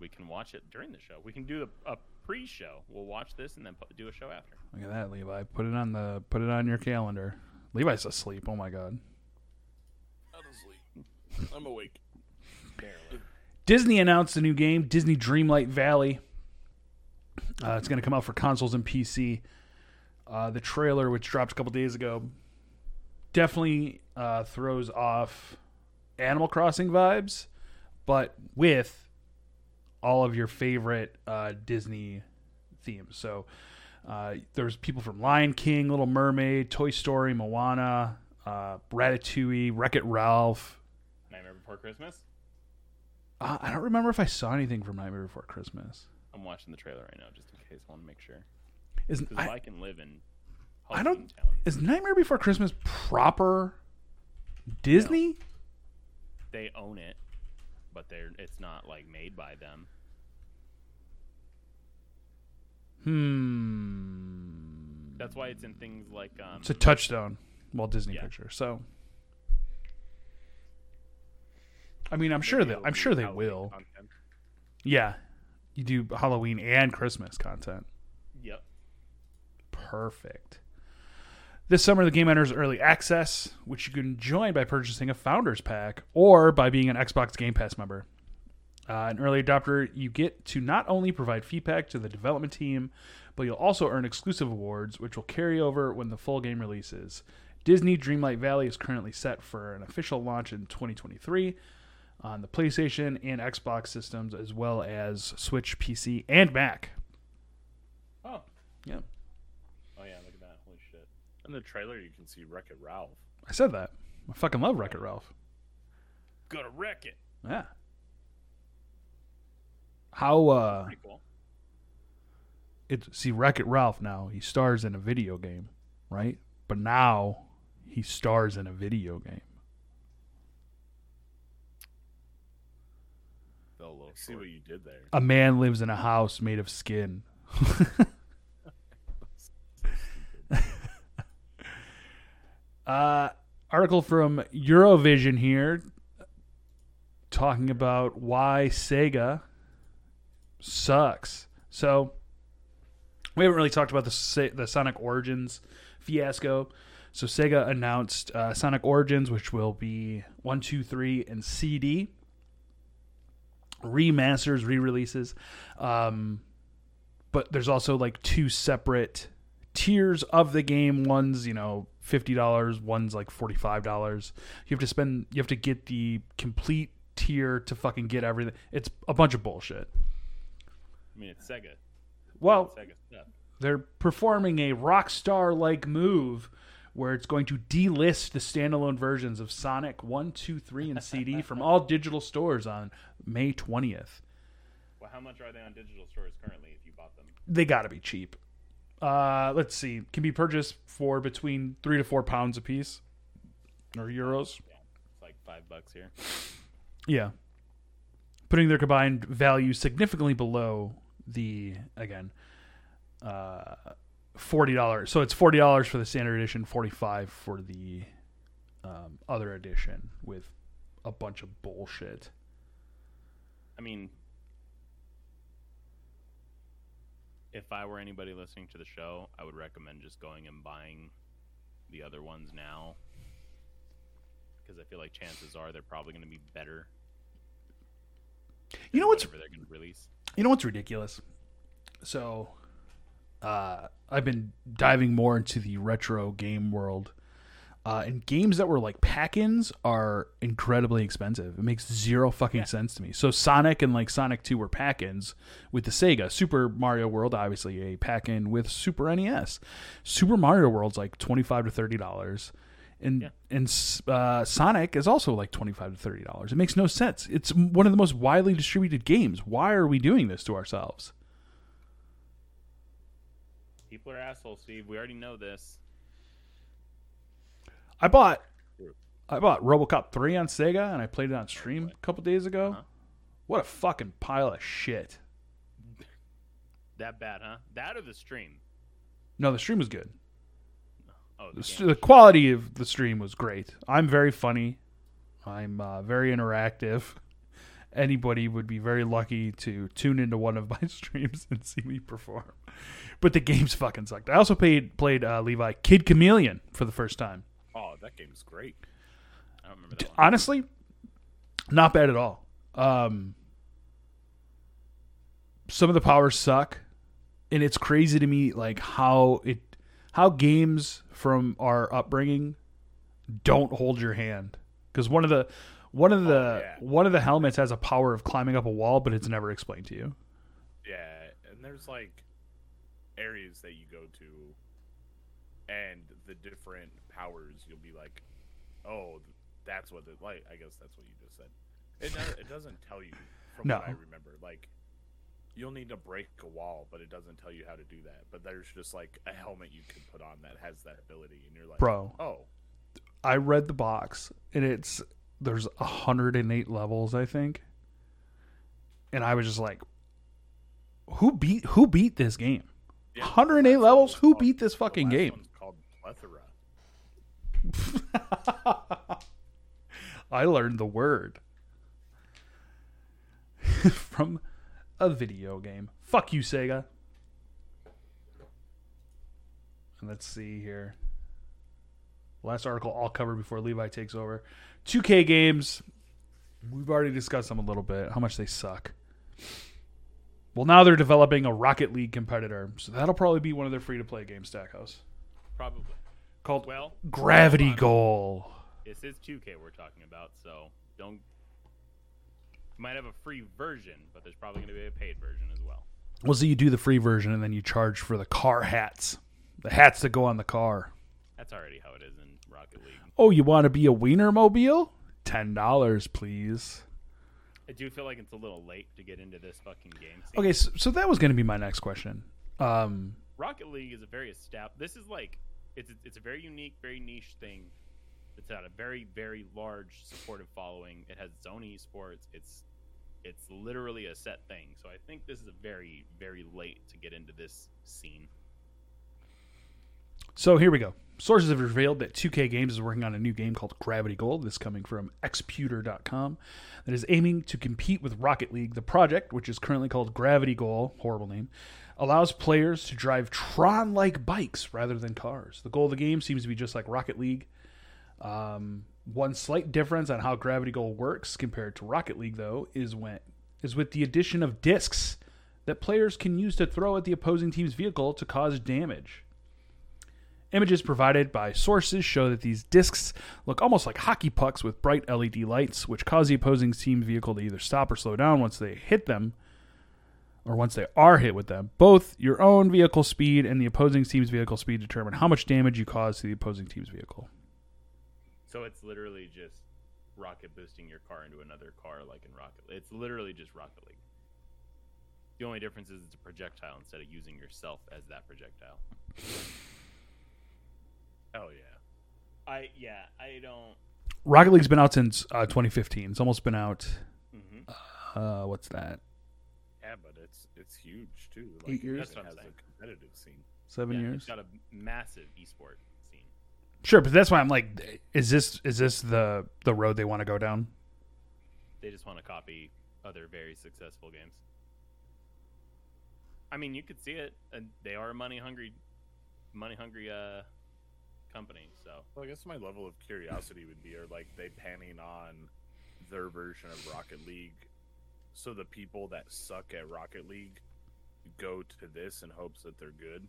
We can watch it during the show. We can do a pre-show. We'll watch this and then do a show after. Look at that, Levi. Put it on your calendar. Levi's asleep. Oh my god. Not asleep. I'm awake. Barely. Disney announced a new game, Disney Dreamlight Valley. It's going to come out for consoles and PC. The trailer, which dropped a couple days ago, definitely throws off Animal Crossing vibes, but with all of your favorite Disney themes. So there's people from Lion King, Little Mermaid, Toy Story, Moana, Ratatouille, Wreck-It Ralph. Nightmare Before Christmas? I don't remember if I saw anything from Nightmare Before Christmas. I'm watching the trailer right now just in case. I want to make sure. Because I can live in Halloween Town. Is Nightmare Before Christmas proper Disney? No. They own it. But it's not like made by them. That's why it's in things like it's a Touchstone Walt Disney picture. So, I mean, I'm sure they will. Content. Yeah, you do Halloween and Christmas content. Yep. Perfect. This summer, the game enters early access, which you can join by purchasing a Founders Pack or by being an Xbox Game Pass member. An early adopter, you get to not only provide feedback to the development team, but you'll also earn exclusive awards, which will carry over when the full game releases. Disney Dreamlight Valley is currently set for an official launch in 2023 on the PlayStation and Xbox systems, as well as Switch, PC, and Mac. Oh. Yeah. In the trailer, you can see Wreck-It Ralph. I said that. I fucking love Wreck-It Ralph. Gotta wreck it. Yeah. How, pretty cool. See, Wreck-It Ralph now, he stars in a video game, right? But now, he stars in a video game. I see what you did there. A man lives in a house made of skin. Article from Eurovision here talking about why Sega sucks. So we haven't really talked about the Sonic Origins fiasco. So Sega announced Sonic Origins, which will be 1, 2, 3, and CD. Remasters, re-releases. but there's also like two separate tiers of the game. One's, you know, $50, one's like $45. You have to get the complete tier to fucking get everything. It's a bunch of bullshit. I mean, it's Sega. Well, it's Sega. Yeah. They're performing a Rockstar-like move where it's going to delist the standalone versions of Sonic 1, 2, 3, and CD from all digital stores on May 20th. Well, how much are they on digital stores currently if you bought them? They got to be cheap. Let's see. Can be purchased for between £3 to £4 a piece, or euros. Yeah, it's like $5 here. Yeah. Putting their combined value significantly below the, again, $40. So it's $40 for the standard edition, $45 for the other edition with a bunch of bullshit. I mean, if I were anybody listening to the show, I would recommend just going and buying the other ones now, because I feel like chances are they're probably going to be better. You know what's they're going to release. You know what's ridiculous? So, I've been diving more into the retro game world, and games that were like pack-ins are incredibly expensive. It makes zero fucking sense to me. So Sonic and like Sonic 2 were pack-ins with the Sega. Super Mario World, obviously a pack-in with Super NES. Super Mario World's like $25 to $30, and Sonic is also like $25 to $30. It makes no sense. It's one of the most widely distributed games. Why are we doing this to ourselves? People are assholes, Steve. We already know this. I bought RoboCop 3 on Sega, and I played it on stream a couple days ago. Uh-huh. What a fucking pile of shit. That bad, huh? That or the stream? No, the stream was good. Oh, the quality of the stream was great. I'm very funny. I'm very interactive. Anybody would be very lucky to tune into one of my streams and see me perform. But the games fucking sucked. I also played Levi Kid Chameleon for the first time. Oh, that game's great. I don't remember that one. Honestly, not bad at all. Some of the powers suck, and it's crazy to me like how games from our upbringing don't hold your hand, because one of the helmets has a power of climbing up a wall, but it's never explained to you. Yeah, and there's like areas that you go to, and the different powers, you'll be like, "Oh, that's what it's like." I guess that's what you just said. It doesn't tell you. What I remember, like you'll need to break a wall, but it doesn't tell you how to do that. But there's just like a helmet you can put on that has that ability, and you're like, "Bro, oh." I read the box, and it's. There's 108 levels, I think. And I was just like, who beat this game? Yeah, 108 levels? Who beat this fucking game? One's called Plethora. I learned the word from a video game. Fuck you, Sega. Let's see here. Last article I'll cover before Levi takes over. 2K games, we've already discussed them a little bit, how much they suck. Well, now they're developing a Rocket League competitor, so that'll probably be one of their free-to-play games, Stackhouse. Probably. Called Gravity Goal. This is 2K we're talking about, so don't... You might have a free version, but there's probably going to be a paid version as well. Well, so you do the free version, and then you charge for the car hats. The hats that go on the car. That's already how it is in Rocket League. Oh, you want to be a Wienermobile? $10, please. I do feel like it's a little late to get into this fucking game scene. Okay, so that was going to be my next question. Rocket League is a very established... This is like... It's a very unique, very niche thing. It's got a very, very large supportive following. It has its own esports. It's literally a set thing. So I think this is a very, very late to get into this scene. So here we go. Sources have revealed that 2K Games is working on a new game called Gravity Gold. This coming from xputer.com, that is aiming to compete with Rocket League. The project, which is currently called Gravity Goal, horrible name, allows players to drive Tron-like bikes rather than cars. The goal of the game seems to be just like Rocket League. One slight difference on how Gravity Goal works compared to Rocket League, though, is with the addition of discs that players can use to throw at the opposing team's vehicle to cause damage. Images provided by sources show that these discs look almost like hockey pucks with bright LED lights, which cause the opposing team's vehicle to either stop or slow down once they hit them, or once they are hit with them. Both your own vehicle speed and the opposing team's vehicle speed determine how much damage you cause to the opposing team's vehicle. So it's literally just rocket boosting your car into another car, like in Rocket League. It's literally just Rocket League. The only difference is it's a projectile instead of using yourself as that projectile. Oh yeah, I don't. Rocket League's been out since 2015. It's almost been out. Mm-hmm. What's that? Yeah, but it's huge too. Like, 8 years. That's what I'm saying. A competitive scene. 7 years. It's got a massive esport scene. Sure, but that's why I'm like, is this the road they want to go down? They just want to copy other very successful games. I mean, you could see it. They are a money hungry company. So well, I guess my level of curiosity would be, are like they panning on their version of Rocket League, so the people that suck at Rocket League go to this in hopes that they're good?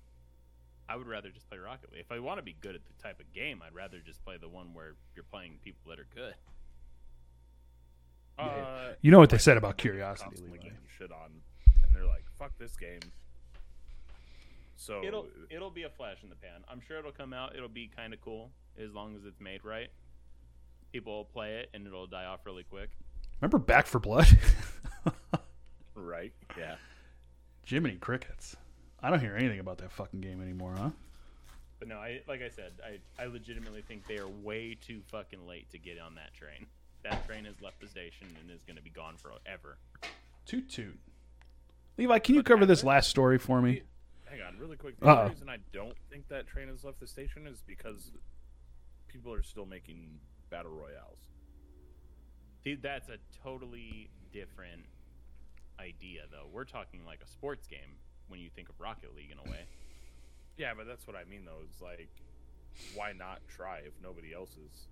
I would rather just play Rocket League. If I want to be good at the type of game, I'd rather just play the one where you're playing people that are good. Yeah. You know what they said about curiosity, Levi. Shit on, and they're like, fuck this game. So it'll be a flash in the pan. I'm sure it'll come out. It'll be kind of cool as long as it's made right. People will play it and it'll die off really quick. Remember Back for Blood? Right. Yeah. Jiminy crickets. I don't hear anything about that fucking game anymore, huh? But no, I legitimately think they are way too fucking late to get on that train. That train has left the station and is going to be gone forever. Toot toot. Levi, can you cover this last story for me? Hang on, really quick. The only reason I don't think that train has left the station is because people are still making battle royales. Dude, that's a totally different idea, though. We're talking like a sports game when you think of Rocket League in a way. Yeah, but that's what I mean, though. It's like, why not try if nobody else is?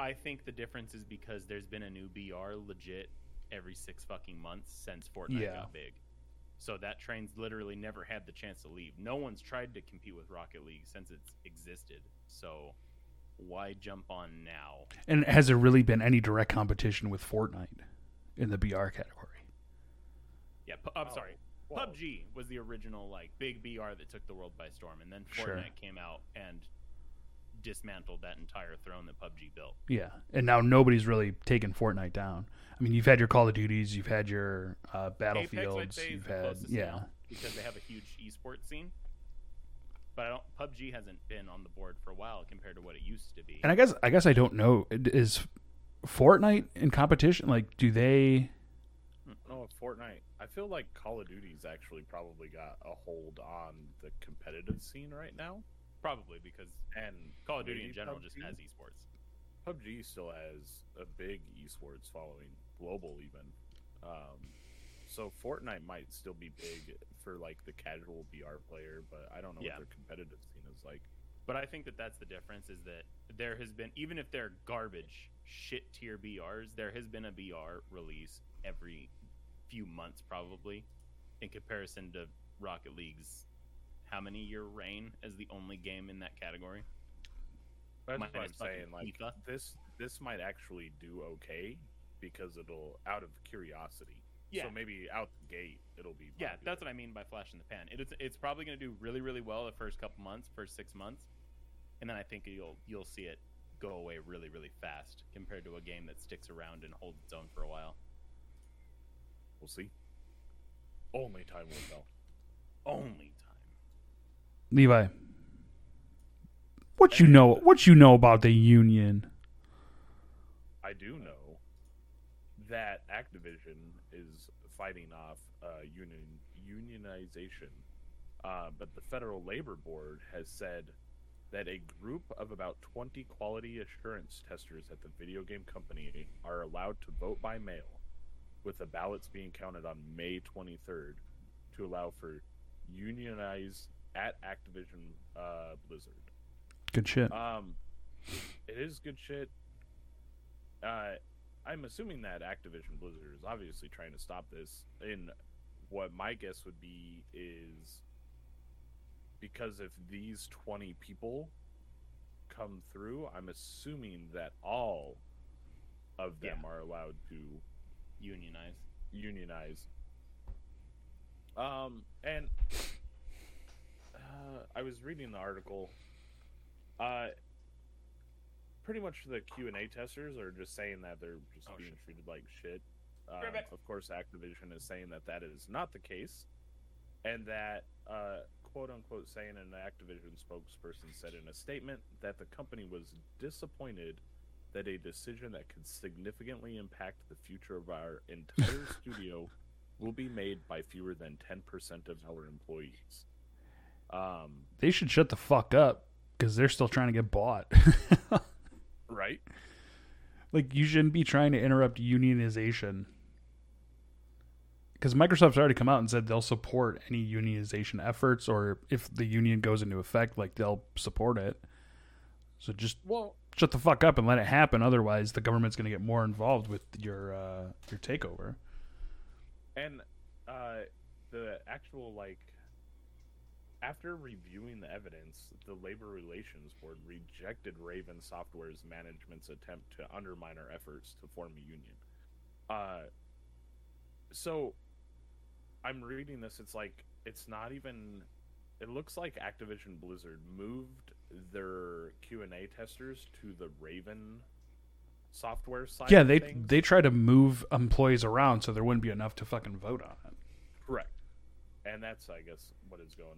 I think the difference is because there's been a new BR legit every 6 fucking months since Fortnite got big. So that train's literally never had the chance to leave. No one's tried to compete with Rocket League since it's existed. So why jump on now? And has there really been any direct competition with Fortnite in the BR category? Yeah, I'm sorry. Whoa. PUBG was the original like big BR that took the world by storm. And then Fortnite came out and dismantled that entire throne that PUBG built. Yeah, and now nobody's really taken Fortnite down. I mean, you've had your Call of Duties, you've had your Battlefields, Apex, I'd say, you've had because they have a huge esports scene. But PUBG hasn't been on the board for a while compared to what it used to be. And I guess I don't know, is Fortnite in competition? Like, do they? No, Fortnite. I feel like Call of Duty's actually probably got a hold on the competitive scene right now. Probably because Call of Duty in general just has esports. PUBG still has a big esports following, global even. So Fortnite might still be big for like the casual BR player, but I don't know what their competitive scene is like. But I think that that's the difference is that there has been, even if they're garbage shit tier BRs, there has been a BR release every few months probably in comparison to Rocket League's how many year reign as the only game in that category. That's what I'm saying. Like this might actually do okay because it'll out of curiosity. Yeah. So maybe out the gate it'll be. Yeah, that's what I mean by flash in the pan. It's probably going to do really really well the first couple months, first 6 months, and then I think you'll see it go away really really fast compared to a game that sticks around and holds its own for a while. We'll see. Only time will tell. Only time. Levi, what you know about the union? I do know that Activision is fighting off unionization, but the Federal Labor Board has said that a group of about 20 quality assurance testers at the video game company are allowed to vote by mail, with the ballots being counted on May 23rd to allow for unionized at Activision Blizzard. Good shit. It is good shit. I'm assuming that Activision Blizzard is obviously trying to stop this in what my guess would be is because if these 20 people come through, I'm assuming that all of them are allowed to unionize. And I was reading the article. Pretty much the Q&A testers are just saying that they're just being treated like shit. Of course, Activision is saying that that is not the case, and that, quote-unquote, saying an Activision spokesperson said in a statement that the company was disappointed that a decision that could significantly impact the future of our entire studio will be made by fewer than 10% of our employees. They should shut the fuck up, because they're still trying to get bought. Right? Like, you shouldn't be trying to interrupt unionization. Because Microsoft's already come out and said they'll support any unionization efforts, or if the union goes into effect, like, they'll support it. So just shut the fuck up and let it happen. Otherwise, the government's going to get more involved with your takeover. And the actual, like, after reviewing the evidence, the Labor Relations Board rejected Raven Software's management's attempt to undermine our efforts to form a union. So I'm reading this. It's like, it's not even, it looks like Activision Blizzard moved their Q&A testers to the Raven Software side. Yeah, they try to move employees around so there wouldn't be enough to fucking vote on it. Correct. And that's, I guess, what is going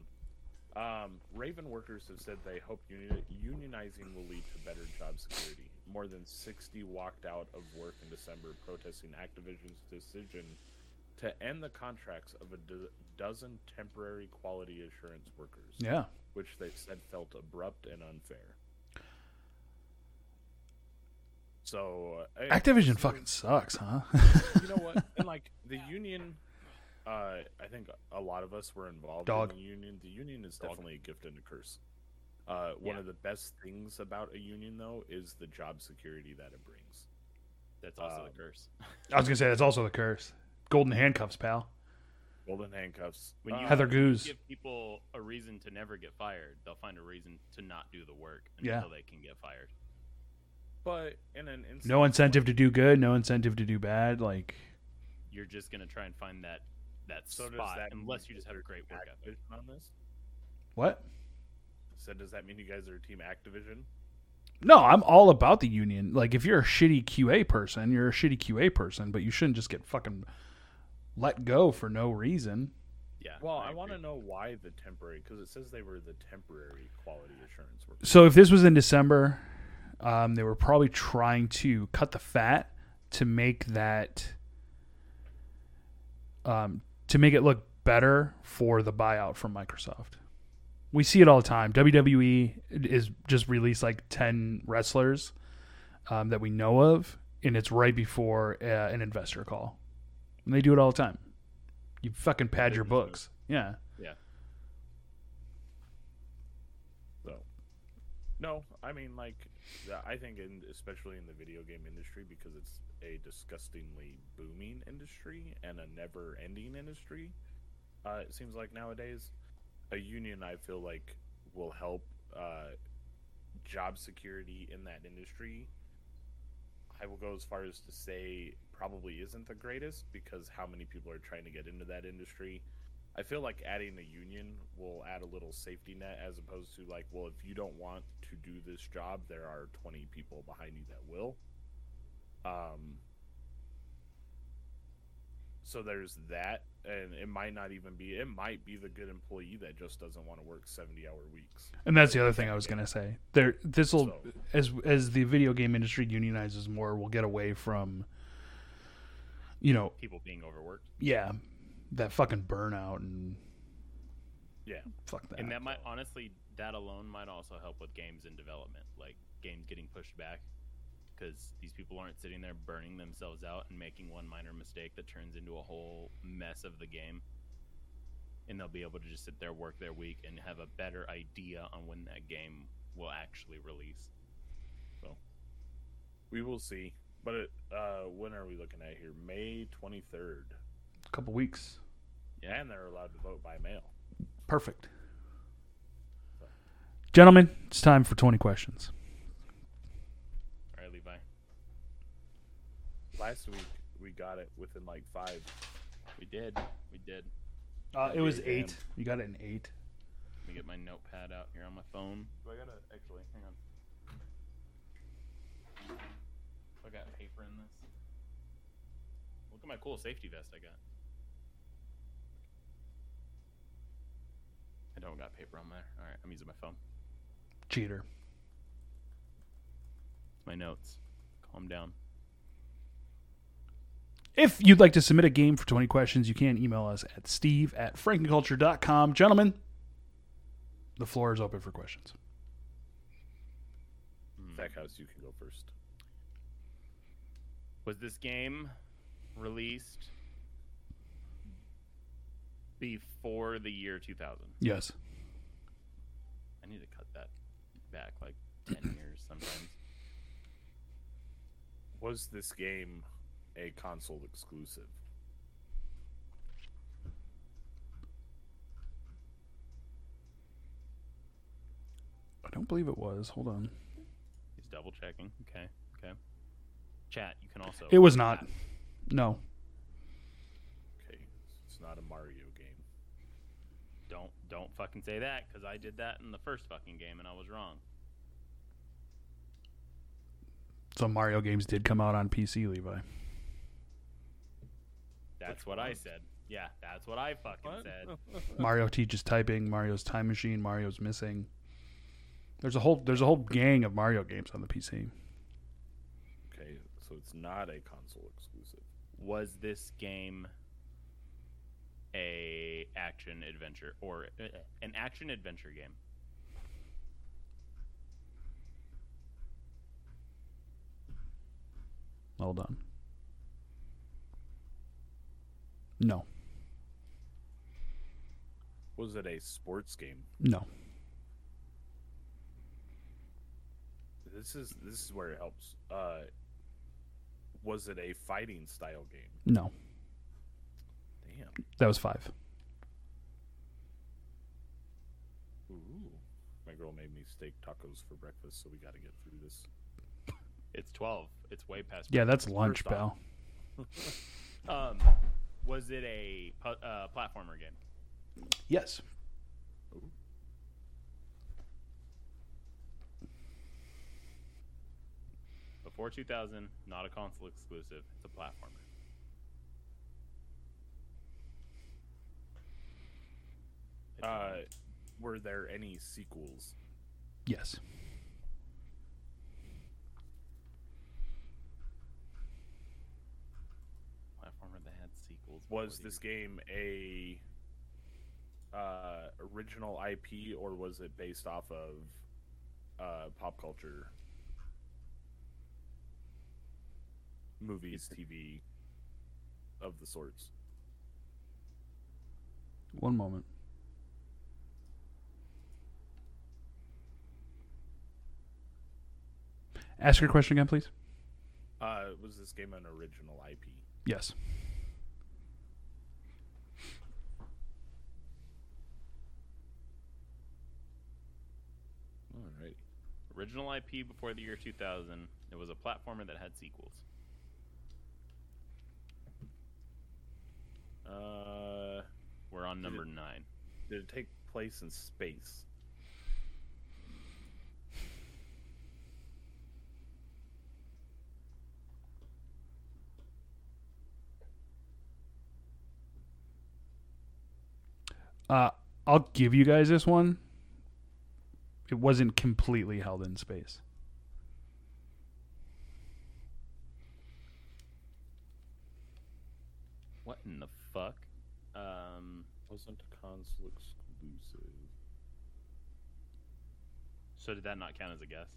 on. Raven workers have said they hope unionizing will lead to better job security. More than 60 walked out of work in December protesting Activision's decision to end the contracts of a dozen temporary quality assurance workers. Yeah. Which they said felt abrupt and unfair. So Activision fucking sucks, huh? You know what? And like the union... I think a lot of us were involved in the union. The union is definitely a gift and a curse. One of the best things about a union, though, is the job security that it brings. That's also the curse. I was going to say, that's also the curse. Golden handcuffs, pal. Golden handcuffs. When you Heather Goose. Give people a reason to never get fired, they'll find a reason to not do the work until they can get fired. But in an instance, no incentive to do good, no incentive to do bad. Like, you're just going to try and find that spot, unless you just had a great work ethic on this. What? So does that mean you guys are Team Activision? No, I'm all about the union. Like, if you're a shitty QA person, you're a shitty QA person, but you shouldn't just get fucking let go for no reason. Yeah. Well, I want to know why the temporary, because it says they were the temporary quality assurance workers. So if this was in December, they were probably trying to cut the fat to make that... to make it look better for the buyout from Microsoft. We see it all the time. WWE is just released like 10 wrestlers that we know of, and it's right before an investor call. And they do it all the time. You fucking pad your books. Yeah. Yeah. So, no, I mean, like, I think especially in the video game industry, because it's a disgustingly booming industry and a never-ending industry, it seems like nowadays, a union, I feel like, will help job security in that industry. I will go as far as to say probably isn't the greatest, because how many people are trying to get into that industry. I feel like adding a union will add a little safety net, as opposed to like, well, if you don't want to do this job, there are 20 people behind you that will. So there's that, and it might not even be, it might be the good employee that just doesn't want to work 70-hour weeks. And that's the other thing I was going to say. As the video game industry unionizes more, we'll get away from, you know, people being overworked. Yeah. That fucking burnout and fuck that. And that might honestly, that alone might also help with games in development, like games getting pushed back. Because these people aren't sitting there burning themselves out and making one minor mistake that turns into a whole mess of the game. And they'll be able to just sit there, work their week, and have a better idea on when that game will actually release. So, we will see. But when are we looking at here? May 23rd. A couple weeks. Yeah, and they're allowed to vote by mail. Perfect. Gentlemen, it's time for 20 questions. All right, Levi. Last week, we got it within like 5. We did. It was 8. You got it in 8. Let me get my notepad out here on my phone. Do I got to actually, hang on. I got paper in this. Look at my cool safety vest I got. I don't got paper on there. All right, I'm using my phone. Cheater. My notes. Calm down. If you'd like to submit a game for 20 questions, you can email us at steve@frankenculture.com. Gentlemen, the floor is open for questions. Stackhouse, you can go first. Was this game released before the year 2000? Yes. I need to cut that back like 10 years sometimes. Was this game a console exclusive? I don't believe it was. Hold on. He's double checking. Okay. Chat, you can also... It was not. That. No. Okay. It's not a Mario game. Don't fucking say that, because I did that in the first fucking game, and I was wrong. Some Mario games did come out on PC, Levi. That's what I said. Yeah, that's what I fucking said. Mario teaches typing, Mario's Time Machine, Mario's Missing. There's a whole gang of Mario games on the PC. Okay, so it's not a console exclusive. Was this game a action adventure or an action adventure game? Well done. No. Was it a sports game? No. This is where it helps. Was it a fighting style game? No. Damn. That was 5. Ooh. My girl made me steak tacos for breakfast, so we got to get through this. It's 12. It's way past. Yeah, that's lunch, pal. Was it a platformer game? Yes. Ooh. Before 2000, not a console exclusive. It's a platformer. Were there any sequels? Yes. Platformer that had sequels. Was this game a original IP, or was it based off of pop culture, movies, TV, of the sorts? One moment. Ask your question again, please. Was this game an original IP? Yes. Alrighty. Original IP before the year 2000. It was a platformer that had sequels. We're on number 9. Did it take place in space? I'll give you guys this one. It wasn't completely held in space. What in the fuck? Wasn't a console exclusive. So did that not count as a guess?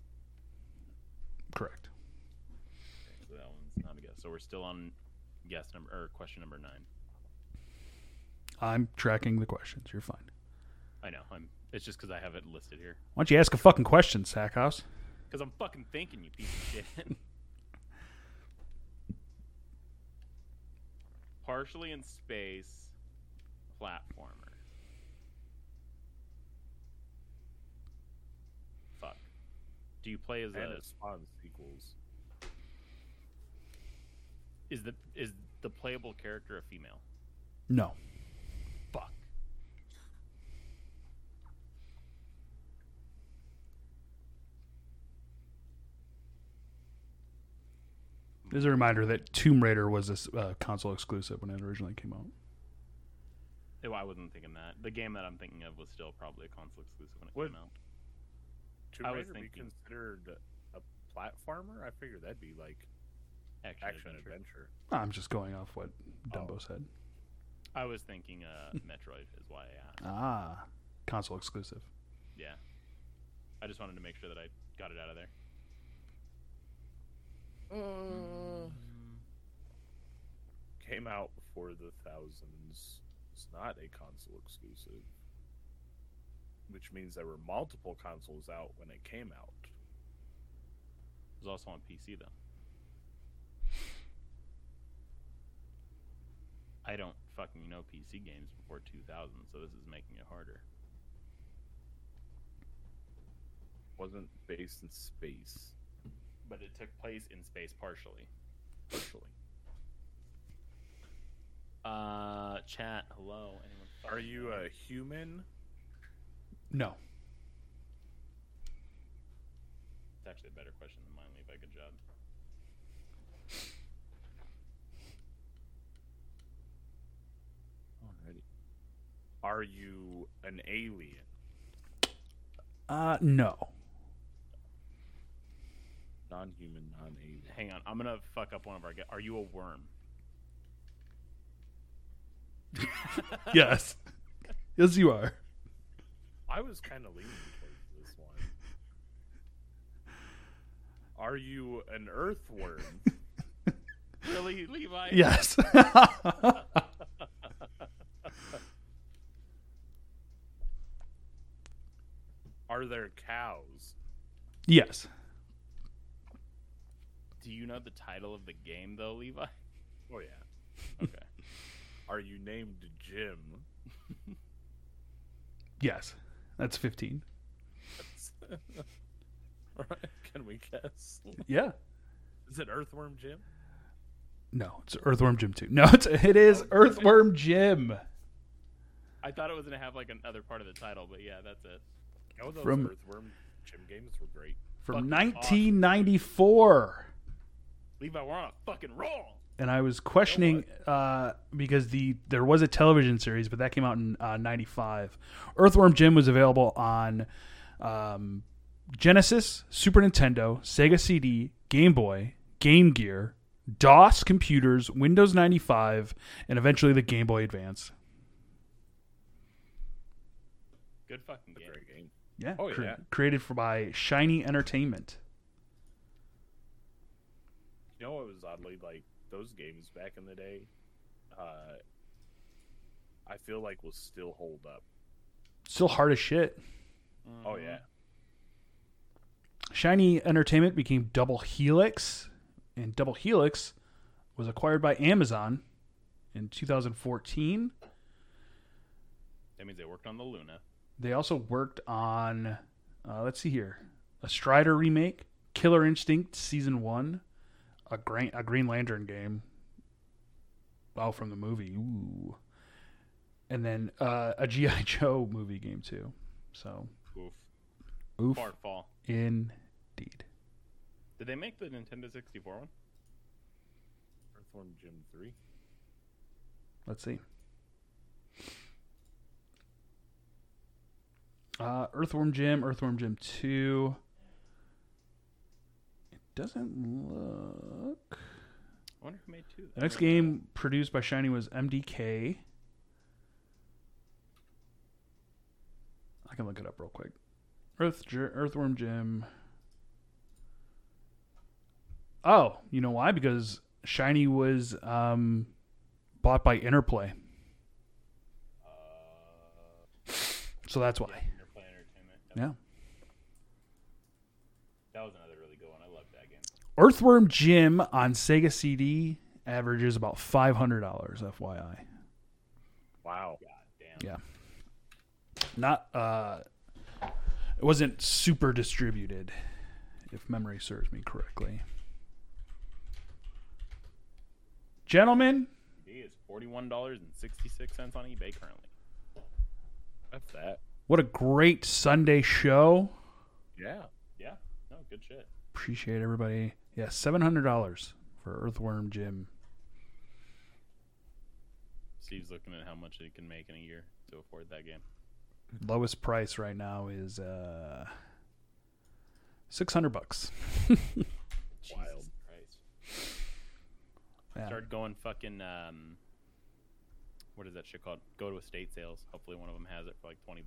Correct. Okay, so that one's not a guess. So we're still on question number 9. I'm tracking the questions. You're fine. I know. It's just because I have it listed here. Why don't you ask a fucking question, Sackhouse? Because I'm fucking thinking, you piece of shit. Partially in space, platformer. Fuck. Do you play as a spawn sequels? Is the playable character a female? No. Fuck. There's a reminder that Tomb Raider was a console exclusive when it originally came out. Oh, I wasn't thinking that. The game that I'm thinking of was still probably a console exclusive when it came out. Tomb Raider be considered a platformer? I figured that'd be like action adventure. I'm just going off what Dumbo said. I was thinking Metroid is why I asked. Ah, console exclusive. Yeah. I just wanted to make sure that I got it out of there. Came out before the thousands. It's not a console exclusive, which means there were multiple consoles out when it came out. It was also on PC though. I don't fucking know PC games before 2000, so this is making it harder. Wasn't based in space. But it took place in space partially. Partially. Chat, hello. Anyone? Are you a human? No. It's actually a better question than mine, Levi. Good job. Alrighty. Are you an alien? No. Non-human, non-alien. Hang on, I'm gonna fuck up one of our guys. Are you a worm? Yes. Yes, you are. I was kind of leaning towards this one. Are you an earthworm? Really, Levi? Yes. Are there cows? Yes. Do you know the title of the game, though, Levi? Oh, yeah. Okay. Are you named Jim? Yes. That's 15. All right. Can we guess? Yeah. Is it Earthworm Jim? No, it's Earthworm Jim 2. No, it is Earthworm Jim. I thought it was going to have, like, another part of the title, but, yeah, that's it. Oh, those Earthworm Jim games were great. From 1994. Awesome. Levi, we're on a fucking roll. And I was questioning because there was a television series, but that came out in 95. Earthworm Jim was available on Genesis, Super Nintendo, Sega CD, Game Boy, Game Gear, DOS computers, Windows 95, and eventually the Game Boy Advance. Good fucking game. Great game. Yeah, oh, yeah. Created by Shiny Entertainment. You know, it was oddly like those games back in the day. I feel like will still hold up. Still hard as shit. Mm-hmm. Oh yeah. Shiny Entertainment became Double Helix, and Double Helix was acquired by Amazon in 2014. That means they worked on the Luna. They also worked on, let's see here, a Strider remake, Killer Instinct Season 1, a Green Lantern game. Oh, from the movie. Ooh. And then a G.I. Joe movie game, too. So. Oof. Oof. Far fall. Indeed. Did they make the Nintendo 64 one? Earthworm Jim 3. Let's see. Earthworm Jim, Earthworm Jim 2. It doesn't look. I wonder who made 2. The next game produced by Shiny was MDK. I can look it up real quick. Earthworm Jim. Oh, you know why? Because Shiny was bought by Interplay. So that's why. Yeah. Yeah. That was another really good one. I love that game. Earthworm Jim on Sega CD averages about $500, FYI. Wow. God Yeah. It wasn't super distributed, if memory serves me correctly. Gentlemen, it's $41.66 on eBay currently. That's that. What a great Sunday show. Yeah. Yeah. No, good shit. Appreciate everybody. Yeah, $700 for Earthworm Jim. Steve's looking at how much it can make in a year to afford that game. Lowest price right now is $600. Wild price. Yeah. Start going fucking what is that shit called? Go to estate sales. Hopefully one of them has it for like $20.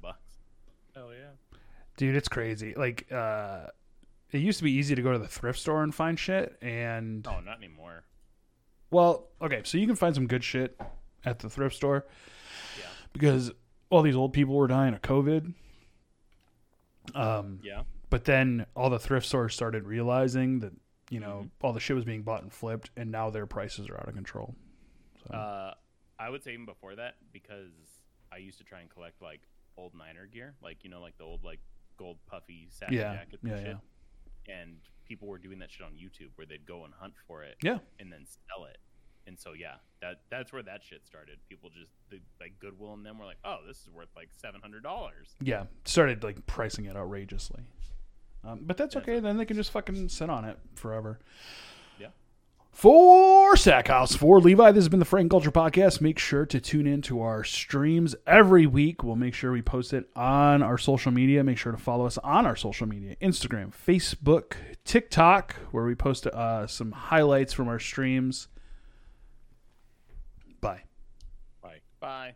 Hell yeah. Dude, it's crazy. Like it used to be easy to go to the thrift store and find shit, and oh, not anymore. Well, okay, so you can find some good shit at the thrift store. Yeah. Because all these old people were dying of COVID. Yeah. But then all the thrift stores started realizing that, you know, all the shit was being bought and flipped, and now their prices are out of control. So. I would say even before that, because I used to try and collect like old Niner gear, like, you know, like the old like gold puffy satin jackets and shit. Yeah. And people were doing that shit on YouTube where they'd go and hunt for it, and then sell it. And so that's where that shit started. People just like Goodwill and them were like, oh, this is worth like $700. Yeah, started like pricing it outrageously. But that's okay. Then they can just fucking sit on it forever. Yeah. For Stackhouse, for Levi, this has been the Frank Culture Podcast. Make sure to tune in to our streams every week. We'll make sure we post it on our social media. Make sure to follow us on our social media, Instagram, Facebook, TikTok, where we post some highlights from our streams. Bye. Bye. Bye.